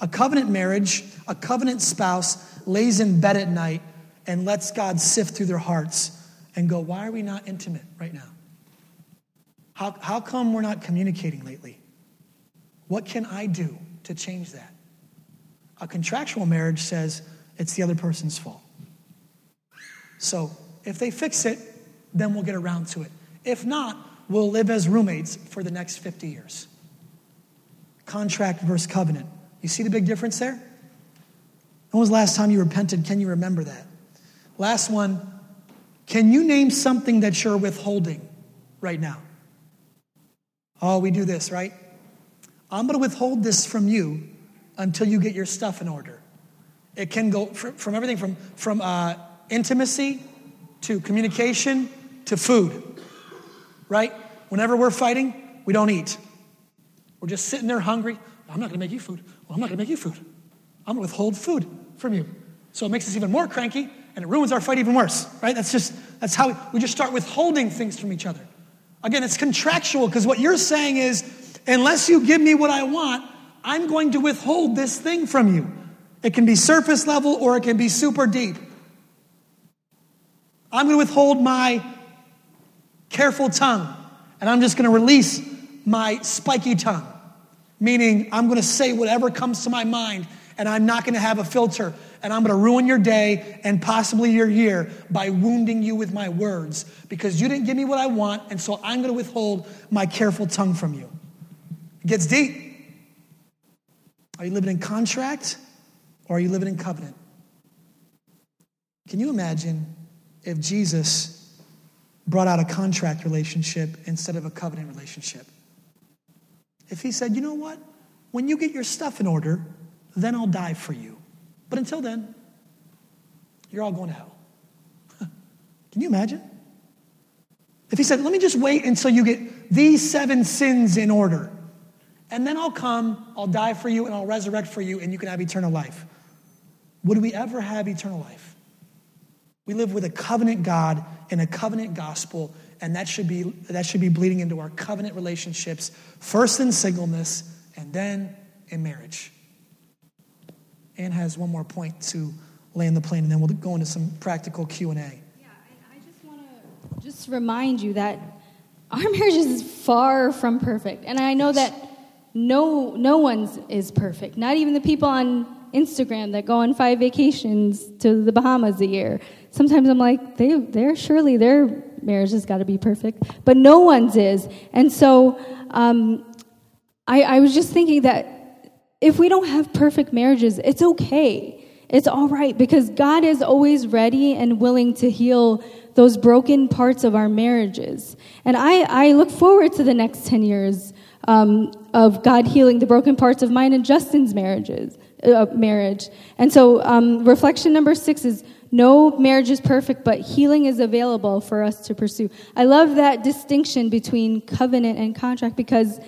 A covenant marriage, a covenant spouse lays in bed at night and lets God sift through their hearts and go, why are we not intimate right now? How, how come we're not communicating lately? What can I do to change that? A contractual marriage says it's the other person's fault. So if they fix it, then we'll get around to it. If not, we'll live as roommates for the next fifty years. Contract versus covenant. You see the big difference there? When was the last time you repented? Can you remember that? Last one, can you name something that you're withholding right now? Oh, we do this, right? I'm going to withhold this from you until you get your stuff in order. It can go from, from everything from, from uh, intimacy to communication to food, right? Whenever we're fighting, we don't eat. We're just sitting there hungry. I'm not going to make you food. Well, I'm not going to make you food. I'm going to withhold food from you. So it makes us even more cranky, and it ruins our fight even worse, right? That's just, that's how we, we just start withholding things from each other. Again, it's contractual because what you're saying is, unless you give me what I want, I'm going to withhold this thing from you. It can be surface level or it can be super deep. I'm going to withhold my careful tongue and I'm just going to release my spiky tongue, meaning I'm going to say whatever comes to my mind and I'm not going to have a filter and I'm going to ruin your day and possibly your year by wounding you with my words because you didn't give me what I want and so I'm going to withhold my careful tongue from you. It gets deep. Are you living in contract or are you living in covenant? Can you imagine if Jesus brought out a contract relationship instead of a covenant relationship? If he said, you know what? When you get your stuff in order, then I'll die for you. But until then, you're all going to hell. Can you imagine? If he said, let me just wait until you get these seven sins in order. And then I'll come, I'll die for you, and I'll resurrect for you, and you can have eternal life. Would we ever have eternal life? We live with a covenant God and a covenant gospel, and that should be that should be bleeding into our covenant relationships, first in singleness, and then in marriage. Anne has one more point to land the plane, and then we'll go into some practical Q and A. Yeah, I, I just want to just remind you that our marriage is far from perfect, and I know yes. that... No, no one's is perfect. Not even the people on Instagram that go on five vacations to the Bahamas a year. Sometimes I'm like, they, they're surely their marriage has got to be perfect, but no one's is. And so um, I, I was just thinking that if we don't have perfect marriages, it's okay. It's all right, because God is always ready and willing to heal those broken parts of our marriages. And I, I look forward to the next ten years um, of God healing the broken parts of mine and Justin's marriages, uh, marriage. And so um, reflection number six is, no marriage is perfect, but healing is available for us to pursue. I love that distinction between covenant and contract, because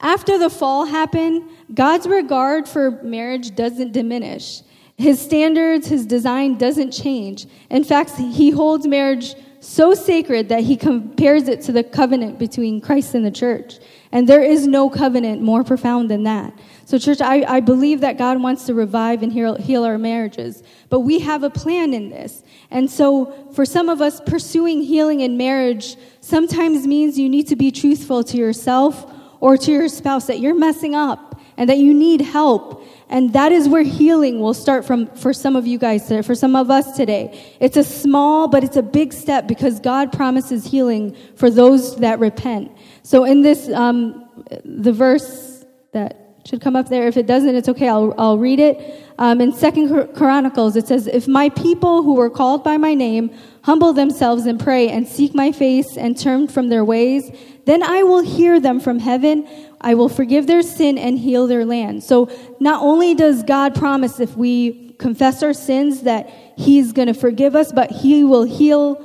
after the fall happened, God's regard for marriage doesn't diminish. His standards, his design doesn't change. In fact, he holds marriage so sacred that he compares it to the covenant between Christ and the church. And there is no covenant more profound than that. So church, I, I believe that God wants to revive and heal, heal our marriages. But we have a plan in this. And so for some of us, pursuing healing in marriage sometimes means you need to be truthful to yourself or to your spouse that you're messing up and that you need help. And that is where healing will start from for some of you guys, for some of us today. It's a small, but it's a big step, because God promises healing for those that repent. So in this, um, the verse that should come up there, if it doesn't, it's okay, I'll, I'll read it. Um, in Second Chronicles, it says, "If my people who were called by my name humble themselves and pray and seek my face and turn from their ways, then I will hear them from heaven. I will forgive their sin and heal their land." So not only does God promise if we confess our sins that he's going to forgive us, but he will heal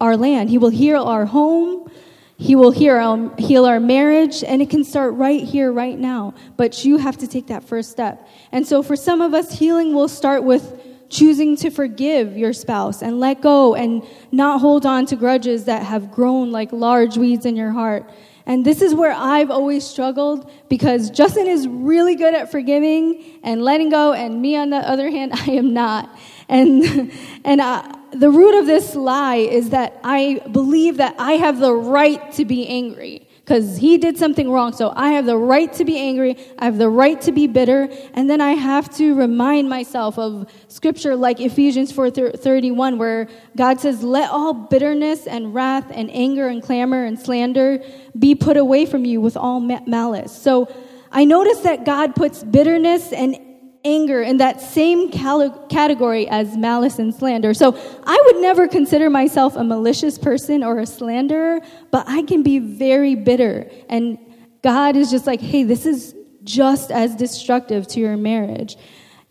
our land. He will heal our home. He will heal our, heal our marriage. And it can start right here, right now. But you have to take that first step. And so for some of us, healing will start with choosing to forgive your spouse and let go and not hold on to grudges that have grown like large weeds in your heart. And this is where I've always struggled, because Justin is really good at forgiving and letting go, and me, on the other hand, I am not. And and I, the root of this lie is that I believe that I have the right to be angry, because he did something wrong. So I have the right to be angry. I have the right to be bitter. And then I have to remind myself of scripture like Ephesians four thirty-one, where God says, "Let all bitterness and wrath and anger and clamor and slander be put away from you with all malice." So I notice that God puts bitterness and anger in that same category as malice and slander. So I would never consider myself a malicious person or a slanderer, but I can be very bitter. And God is just like, hey, this is just as destructive to your marriage.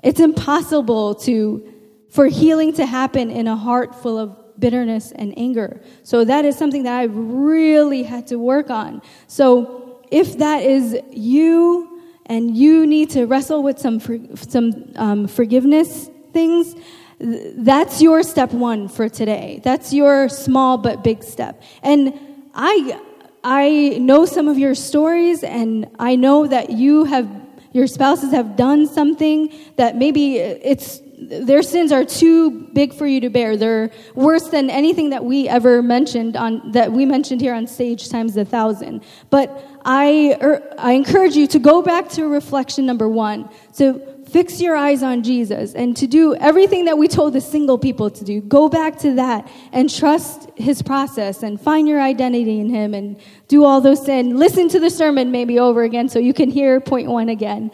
It's impossible to for healing to happen in a heart full of bitterness and anger. So that is something that I really had to work on. So if that is you, and you need to wrestle with some for, some um, forgiveness things, that's your step one for today. That's your small but big step. And I I know some of your stories, and I know that you have, your spouses have done something that maybe it's, their sins are too big for you to bear. They're worse than anything that we ever mentioned on, that we mentioned here on stage times a thousand. But I, er, I encourage you to go back to reflection number one, to fix your eyes on Jesus, and to do everything that we told the single people to do. Go back to that and trust his process and find your identity in him and do all those things. Listen to the sermon maybe over again so you can hear point one again.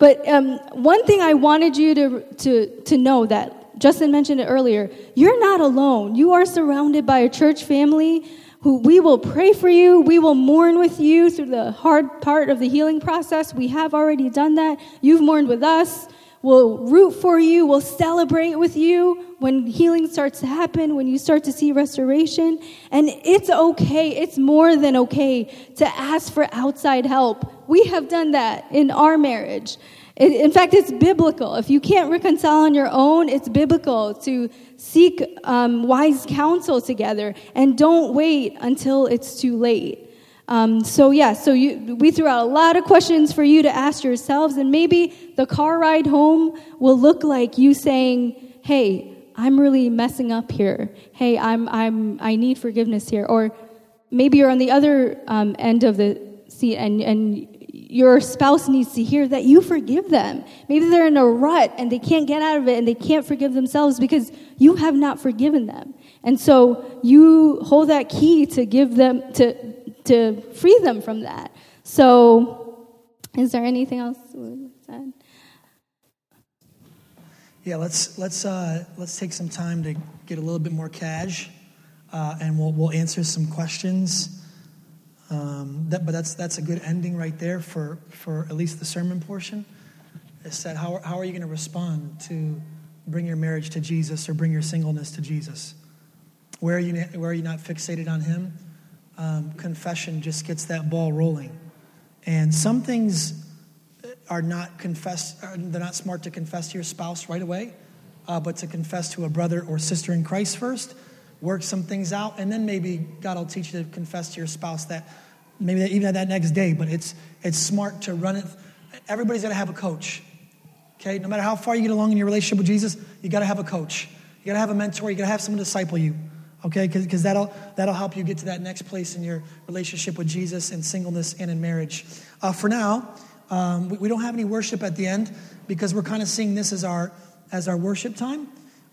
But um, one thing I wanted you to, to, to know, that Justin mentioned it earlier, you're not alone. You are surrounded by a church family who we will pray for you. We will mourn with you through the hard part of the healing process. We have already done that. You've mourned with us. We'll root for you. We'll celebrate with you when healing starts to happen, when you start to see restoration. And it's okay. It's more than okay to ask for outside help. We have done that in our marriage. In fact, it's biblical. If you can't reconcile on your own, it's biblical to seek um, wise counsel together, and don't wait until it's too late. Um, so yeah, so you, we threw out a lot of questions for you to ask yourselves, and maybe the car ride home will look like you saying, "Hey, I'm really messing up here. Hey, I'm I'm I need forgiveness here." Or maybe you're on the other um, end of the seat, and and your spouse needs to hear that you forgive them. Maybe they're in a rut and they can't get out of it and they can't forgive themselves because you have not forgiven them. And so you hold that key to give them, to to free them from that. So is there anything else to add? Yeah, let's let's uh, let's take some time to get a little bit more cash, uh, and we'll we'll answer some questions. Um, that, but that's that's a good ending right there for, for at least the sermon portion. It said, how how are you going to respond to bring your marriage to Jesus or bring your singleness to Jesus? Where are you where are you not fixated on Him? Um, confession just gets that ball rolling, and some things are not confessed, they're not smart to confess to your spouse right away, uh, but to confess to a brother or sister in Christ first, work some things out, and then maybe God will teach you to confess to your spouse that, maybe even that next day, but it's it's smart to run it. Everybody's got to have a coach, okay? No matter how far you get along in your relationship with Jesus, you got to have a coach. You got to have a mentor. You got to have someone to disciple you, okay? Because that'll that'll help you get to that next place in your relationship with Jesus in singleness and in marriage. Uh, for now, Um, we, we don't have any worship at the end because we're kind of seeing this as our as our worship time,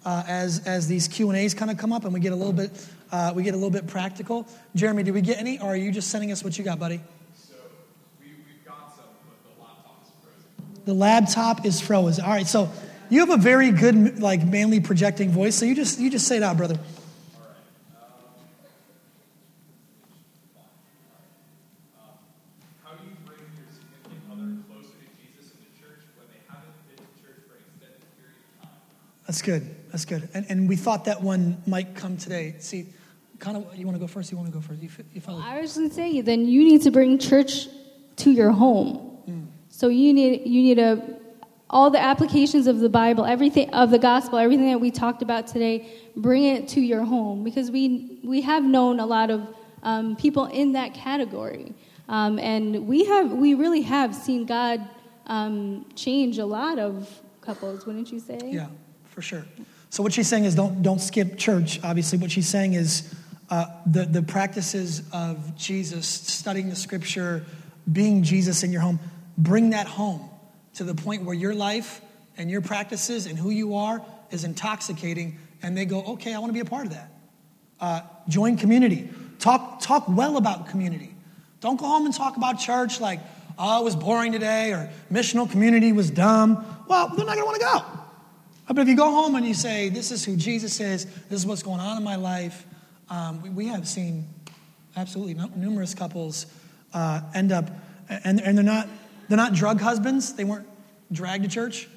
uh, as as these Q and A's kind of come up and we get a little bit uh, we get a little bit practical. Jeremy, did we get any, or are you just sending us what you got, buddy? So we, we've got some, but the laptop is frozen. The laptop is frozen. All right, so you have a very good like manly projecting voice, so you just you just say it out, brother. That's good. That's good. And and we thought that one might come today. See, kind of, you want to go first? You want to go first? You, you follow? I was going to say, then you need to bring church to your home. Mm. So you need you need a all the applications of the Bible, everything of the gospel, everything that we talked about today. Bring it to your home because we we have known a lot of um, people in that category, um, and we have we really have seen God um, change a lot of couples. Wouldn't you say? Yeah. For sure. So what she's saying is don't don't skip church, obviously. What she's saying is uh, the, the practices of Jesus, studying the scripture, being Jesus in your home, bring that home to the point where your life and your practices and who you are is intoxicating, and they go, okay, I want to be a part of that. Uh, join community. Talk talk well about community. Don't go home and talk about church like, oh, it was boring today, or missional community was dumb. Well, they're not going to want to go. But if you go home and you say, this is who Jesus is, this is what's going on in my life, um, we, we have seen absolutely n- numerous couples uh, end up, and, and they're not they're not drug husbands. They weren't dragged to church,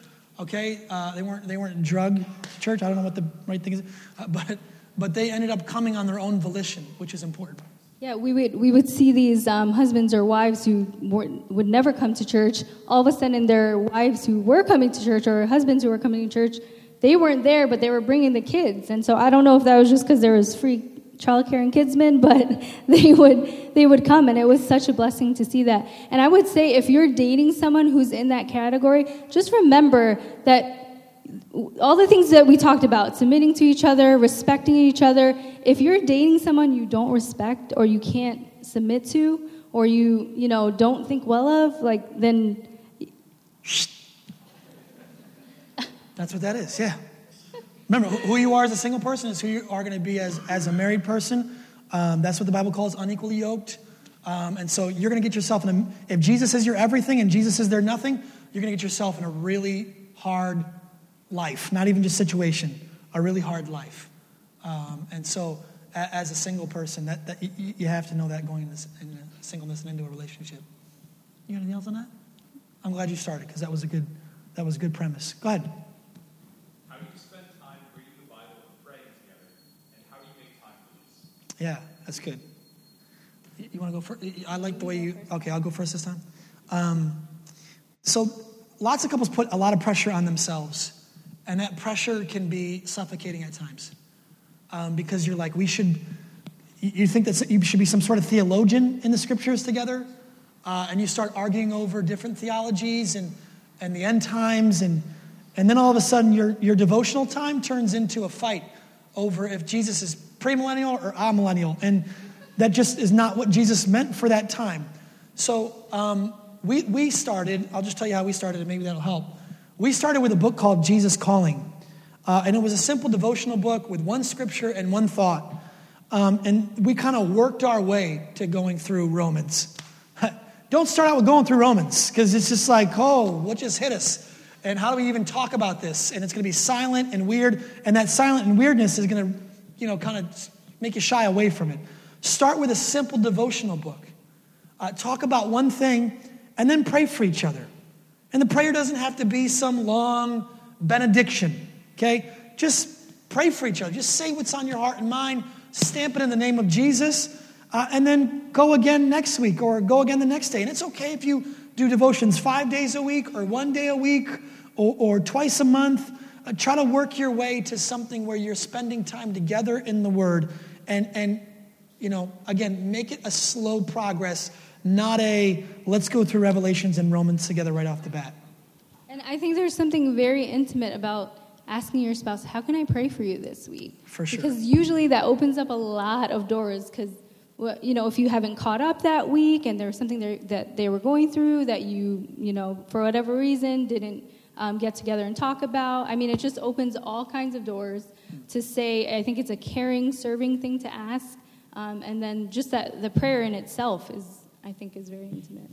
okay? Uh, they weren't they weren't drugged to church. I don't know what the right thing is, uh, but but they ended up coming on their own volition, which is important. Yeah, we would we would see these um, husbands or wives who were, would never come to church. All of a sudden, their wives who were coming to church or husbands who were coming to church, they weren't there, but they were bringing the kids. And so I don't know if that was just because there was free childcare and kidsmen, but they would they would come, and it was such a blessing to see that. And I would say if you're dating someone who's in that category, just remember that all the things that we talked about, submitting to each other, respecting each other, if you're dating someone you don't respect or you can't submit to or you, you know, don't think well of, like, then... That's what that is, yeah. Remember, who you are as a single person is who you are going to be as, as a married person. Um, that's what the Bible calls unequally yoked. Um, and so you're going to get yourself in a... If Jesus is your everything and Jesus is their nothing, you're going to get yourself in a really hard life, not even just situation, a really hard life. Um, and so a, as a single person, that, that you, you have to know that going into in singleness and into a relationship. You got anything else on that? I'm glad you started because that was a good that was a good premise. Go ahead. How do you spend time reading the Bible and praying together? And how do you make time for this? Yeah, that's good. You, you want to go first? I like the way you, okay, I'll go first this time. Um, so lots of couples put a lot of pressure on themselves. And that pressure can be suffocating at times um, because you're like, we should, you think that you should be some sort of theologian in the scriptures together. Uh, and you start arguing over different theologies and, and the end times. And, and then all of a sudden your, your devotional time turns into a fight over if Jesus is premillennial or amillennial. And that just is not what Jesus meant for that time. So um, we we started, I'll just tell you how we started, and maybe that'll help. We started with a book called Jesus Calling. Uh, and it was a simple devotional book with one scripture and one thought. Um, and we kind of worked our way to going through Romans. Don't start out with going through Romans, because it's just like, oh, what just hit us? And how do we even talk about this? And it's going to be silent and weird. And that silent and weirdness is going to, you know, kind of make you shy away from it. Start with a simple devotional book. Uh, talk about one thing, and then pray for each other. And the prayer doesn't have to be some long benediction, okay? Just pray for each other. Just say what's on your heart and mind. Stamp it in the name of Jesus. Uh, and then go again next week or go again the next day. And it's okay if you do devotions five days a week or one day a week or, or twice a month. Uh, try to work your way to something where you're spending time together in the Word. And, and you know, again, make it a slow progress, not a let's go through Revelations and Romans together right off the bat. And I think there's something very intimate about asking your spouse, how can I pray for you this week? For sure. Because usually that opens up a lot of doors, because, you know, if you haven't caught up that week and there was something there that they were going through that you, you know, for whatever reason didn't um, get together and talk about. I mean, it just opens all kinds of doors to say, I think it's a caring, serving thing to ask. Um, and then just that the prayer in itself is, I think, is very intimate.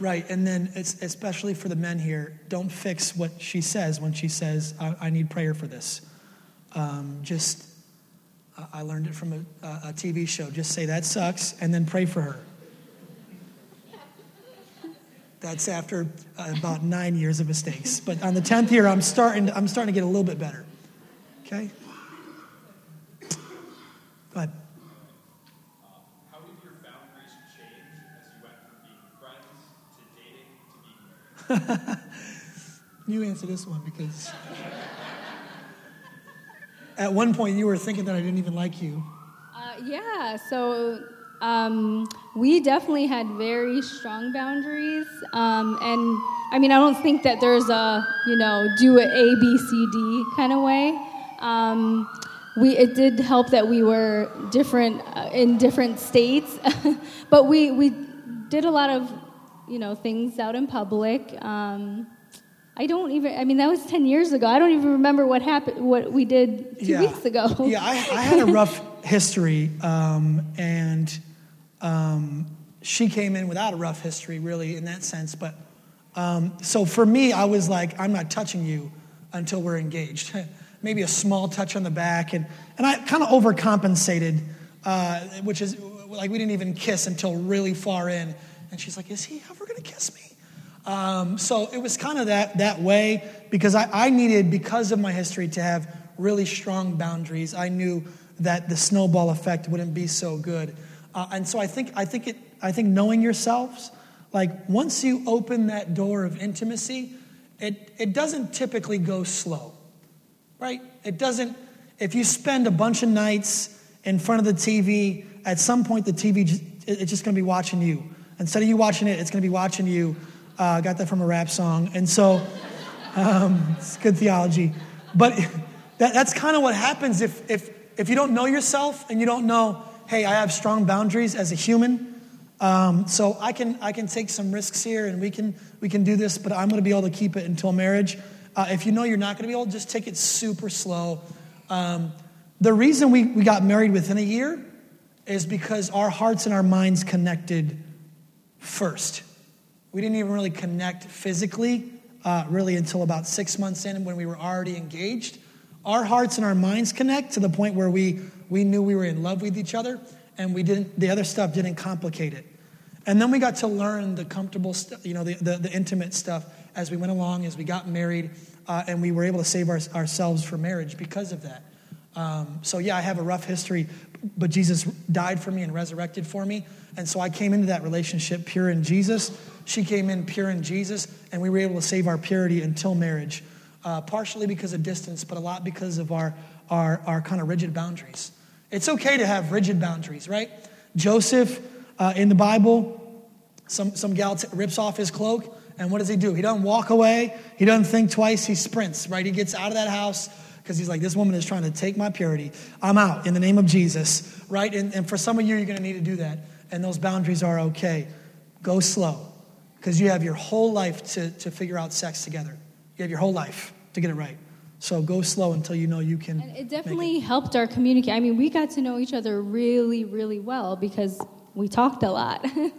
Right, and then it's especially for the men here, don't fix what she says when she says, I, I need prayer for this. Um, just, uh, I learned it from a, a T V show. Just say, that sucks, and then pray for her. That's after uh, about nine years of mistakes. But on the tenth year, I'm starting, I'm starting to get a little bit better. Okay? Go ahead. You answer this one, because at one point you were thinking that I didn't even like you. Uh, yeah, so um, we definitely had very strong boundaries. Um, and, I mean, I don't think that there's a, you know, do it A, B, C, D kind of way. Um, we It did help that we were different uh, in different states. But we, we did a lot of, you know, things out in public. Um, I don't even, I mean, that was ten years ago. I don't even remember what happened, what we did two yeah. weeks ago. Yeah, I, I had a rough history, um, and um, she came in without a rough history, really, in that sense. But um, so for me, I was like, I'm not touching you until we're engaged. Maybe a small touch on the back, and, and I kind of overcompensated, uh, which is, like, we didn't even kiss until really far in. And she's like, is he ever going to kiss me? Um, so it was kind of that that way, because I, I needed, because of my history, to have really strong boundaries. I knew that the snowball effect wouldn't be so good. Uh, and so I think I think it I think knowing yourselves, like, once you open that door of intimacy, it it doesn't typically go slow, right? It doesn't. If you spend a bunch of nights in front of the T V, at some point the T V just, it's just going to be watching you. Instead of you watching it, it's going to be watching you. I uh, got that from a rap song. And so um, it's good theology. But that, that's kind of what happens if, if, if you don't know yourself and you don't know, hey, I have strong boundaries as a human. Um, so I can I can take some risks here, and we can we can do this, but I'm going to be able to keep it until marriage. Uh, if you know you're not going to be able, just take it super slow. Um, the reason we, we got married within a year is because our hearts and our minds connected first. We didn't even really connect physically, uh, really until about six months in, when we were already engaged. Our hearts and our minds connect to the point where we we knew we were in love with each other, and we didn't. The other stuff didn't complicate it. And then we got to learn the comfortable stuff, you know, the, the the intimate stuff as we went along, as we got married, uh, and we were able to save our, ourselves for marriage because of that. Um, so yeah, I have a rough history, but Jesus died for me and resurrected for me. And so I came into that relationship pure in Jesus. She came in pure in Jesus, and we were able to save our purity until marriage, uh, partially because of distance, but a lot because of our, our, our kind of rigid boundaries. It's okay to have rigid boundaries, right? Joseph, uh, in the Bible, some, some gal t- rips off his cloak, and what does he do? He doesn't walk away. He doesn't think twice. He sprints, right? He gets out of that house, because he's like, this woman is trying to take my purity. I'm out in the name of Jesus, right? And, and for some of you, you're going to need to do that. And those boundaries are okay. Go slow. because you have your whole life to, to figure out sex together. You have your whole life to get it right. So go slow until you know you can. And it definitely it. helped our communication. I mean, we got to know each other really, really well because we talked a lot. Right.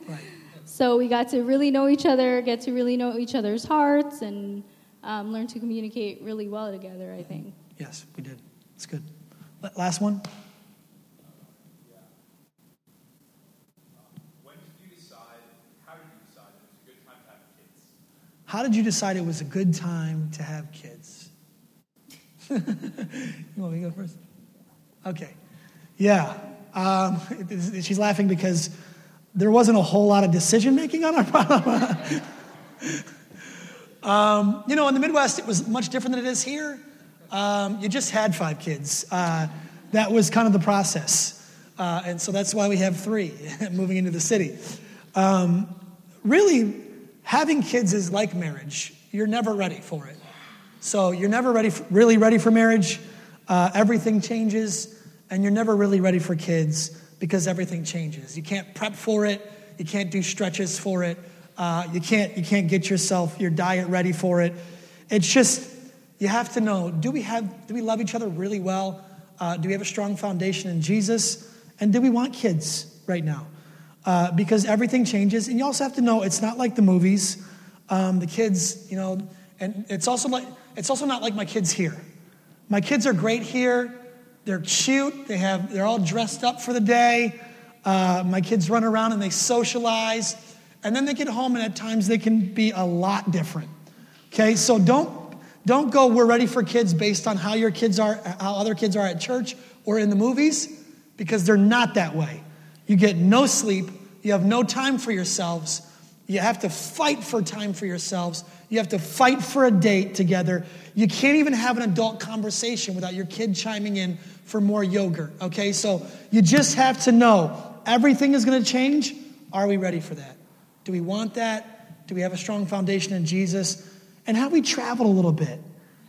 So we got to really know each other, get to really know each other's hearts, and um, learn to communicate really well together, I think. Yes, we did. It's good. Last one. When did you decide, how did you decide it was a good time to have kids? How did you decide it was a good time to have kids? You want me to go first? Okay. Yeah. Um, she's laughing because there wasn't a whole lot of decision-making on our problem. um, you know, in the Midwest, it was much different than it is here. Um, you just had five kids. Uh, that was kind of the process. Uh, and so that's why we have three moving into the city. Um, really, having kids is like marriage. You're never ready for it. So you're never ready, for, really ready for marriage. Uh, everything changes, and you're never really ready for kids because everything changes. You can't prep for it. You can't do stretches for it. Uh, you can't, you can't get yourself, your diet ready for it. It's just... You have to know, do we have, do we love each other really well? Uh, do we have a strong foundation in Jesus? And do we want kids right now? Uh, because everything changes. And you also have to know, it's not like the movies. Um, the kids, you know, and it's also like, it's also not like my kids here. My kids are great here. They're cute. They have, they're all dressed up for the day. Uh, my kids run around and they socialize. And then they get home, and at times they can be a lot different. Okay, so don't, Don't go, we're ready for kids based on how your kids are, how other kids are at church or in the movies, because they're not that way. You get no sleep. You have no time for yourselves. You have to fight for time for yourselves. You have to fight for a date together. You can't even have an adult conversation without your kid chiming in for more yogurt, okay? So you just have to know everything is going to change. Are we ready for that? Do we want that? Do we have a strong foundation in Jesus? And have we traveled a little bit?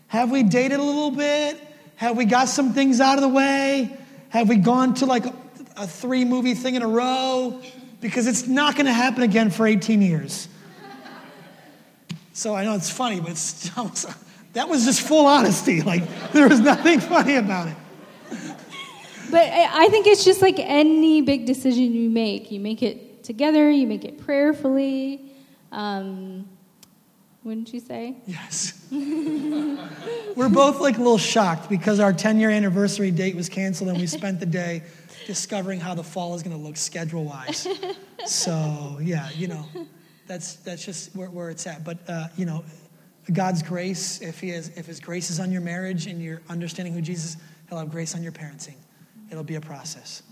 Have we dated a little bit? Have we got some things out of the way? Have we gone to like a, a three-movie thing in a row? Because it's not going to happen again for eighteen years. So I know it's funny, but it's almost, that was just full honesty. Like, there was nothing funny about it. But I think it's just like any big decision you make. You make it together. You make it prayerfully. Um... Wouldn't you say? Yes. We're both like a little shocked because our ten-year anniversary date was canceled, and we spent the day discovering how the fall is going to look schedule-wise. So, yeah, you know, that's that's just where, where it's at. But, uh, you know, God's grace, if he has, if his grace is on your marriage and you're understanding who Jesus, he'll have grace on your parenting. It'll be a process.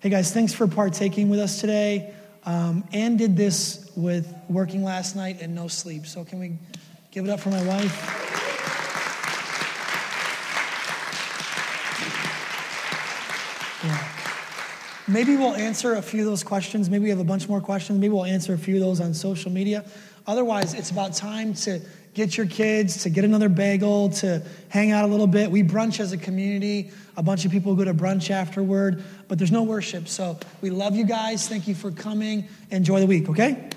Hey, guys, thanks for partaking with us today. Um, Ann did this with working last night and no sleep. So can we give it up for my wife? Yeah. Maybe we'll answer a few of those questions. Maybe we have a bunch more questions. Maybe we'll answer a few of those on social media. Otherwise, it's about time to get your kids, to get another bagel, to hang out a little bit. We brunch as a community. A bunch of people go to brunch afterward, but there's no worship. So we love you guys. Thank you for coming. Enjoy the week, okay?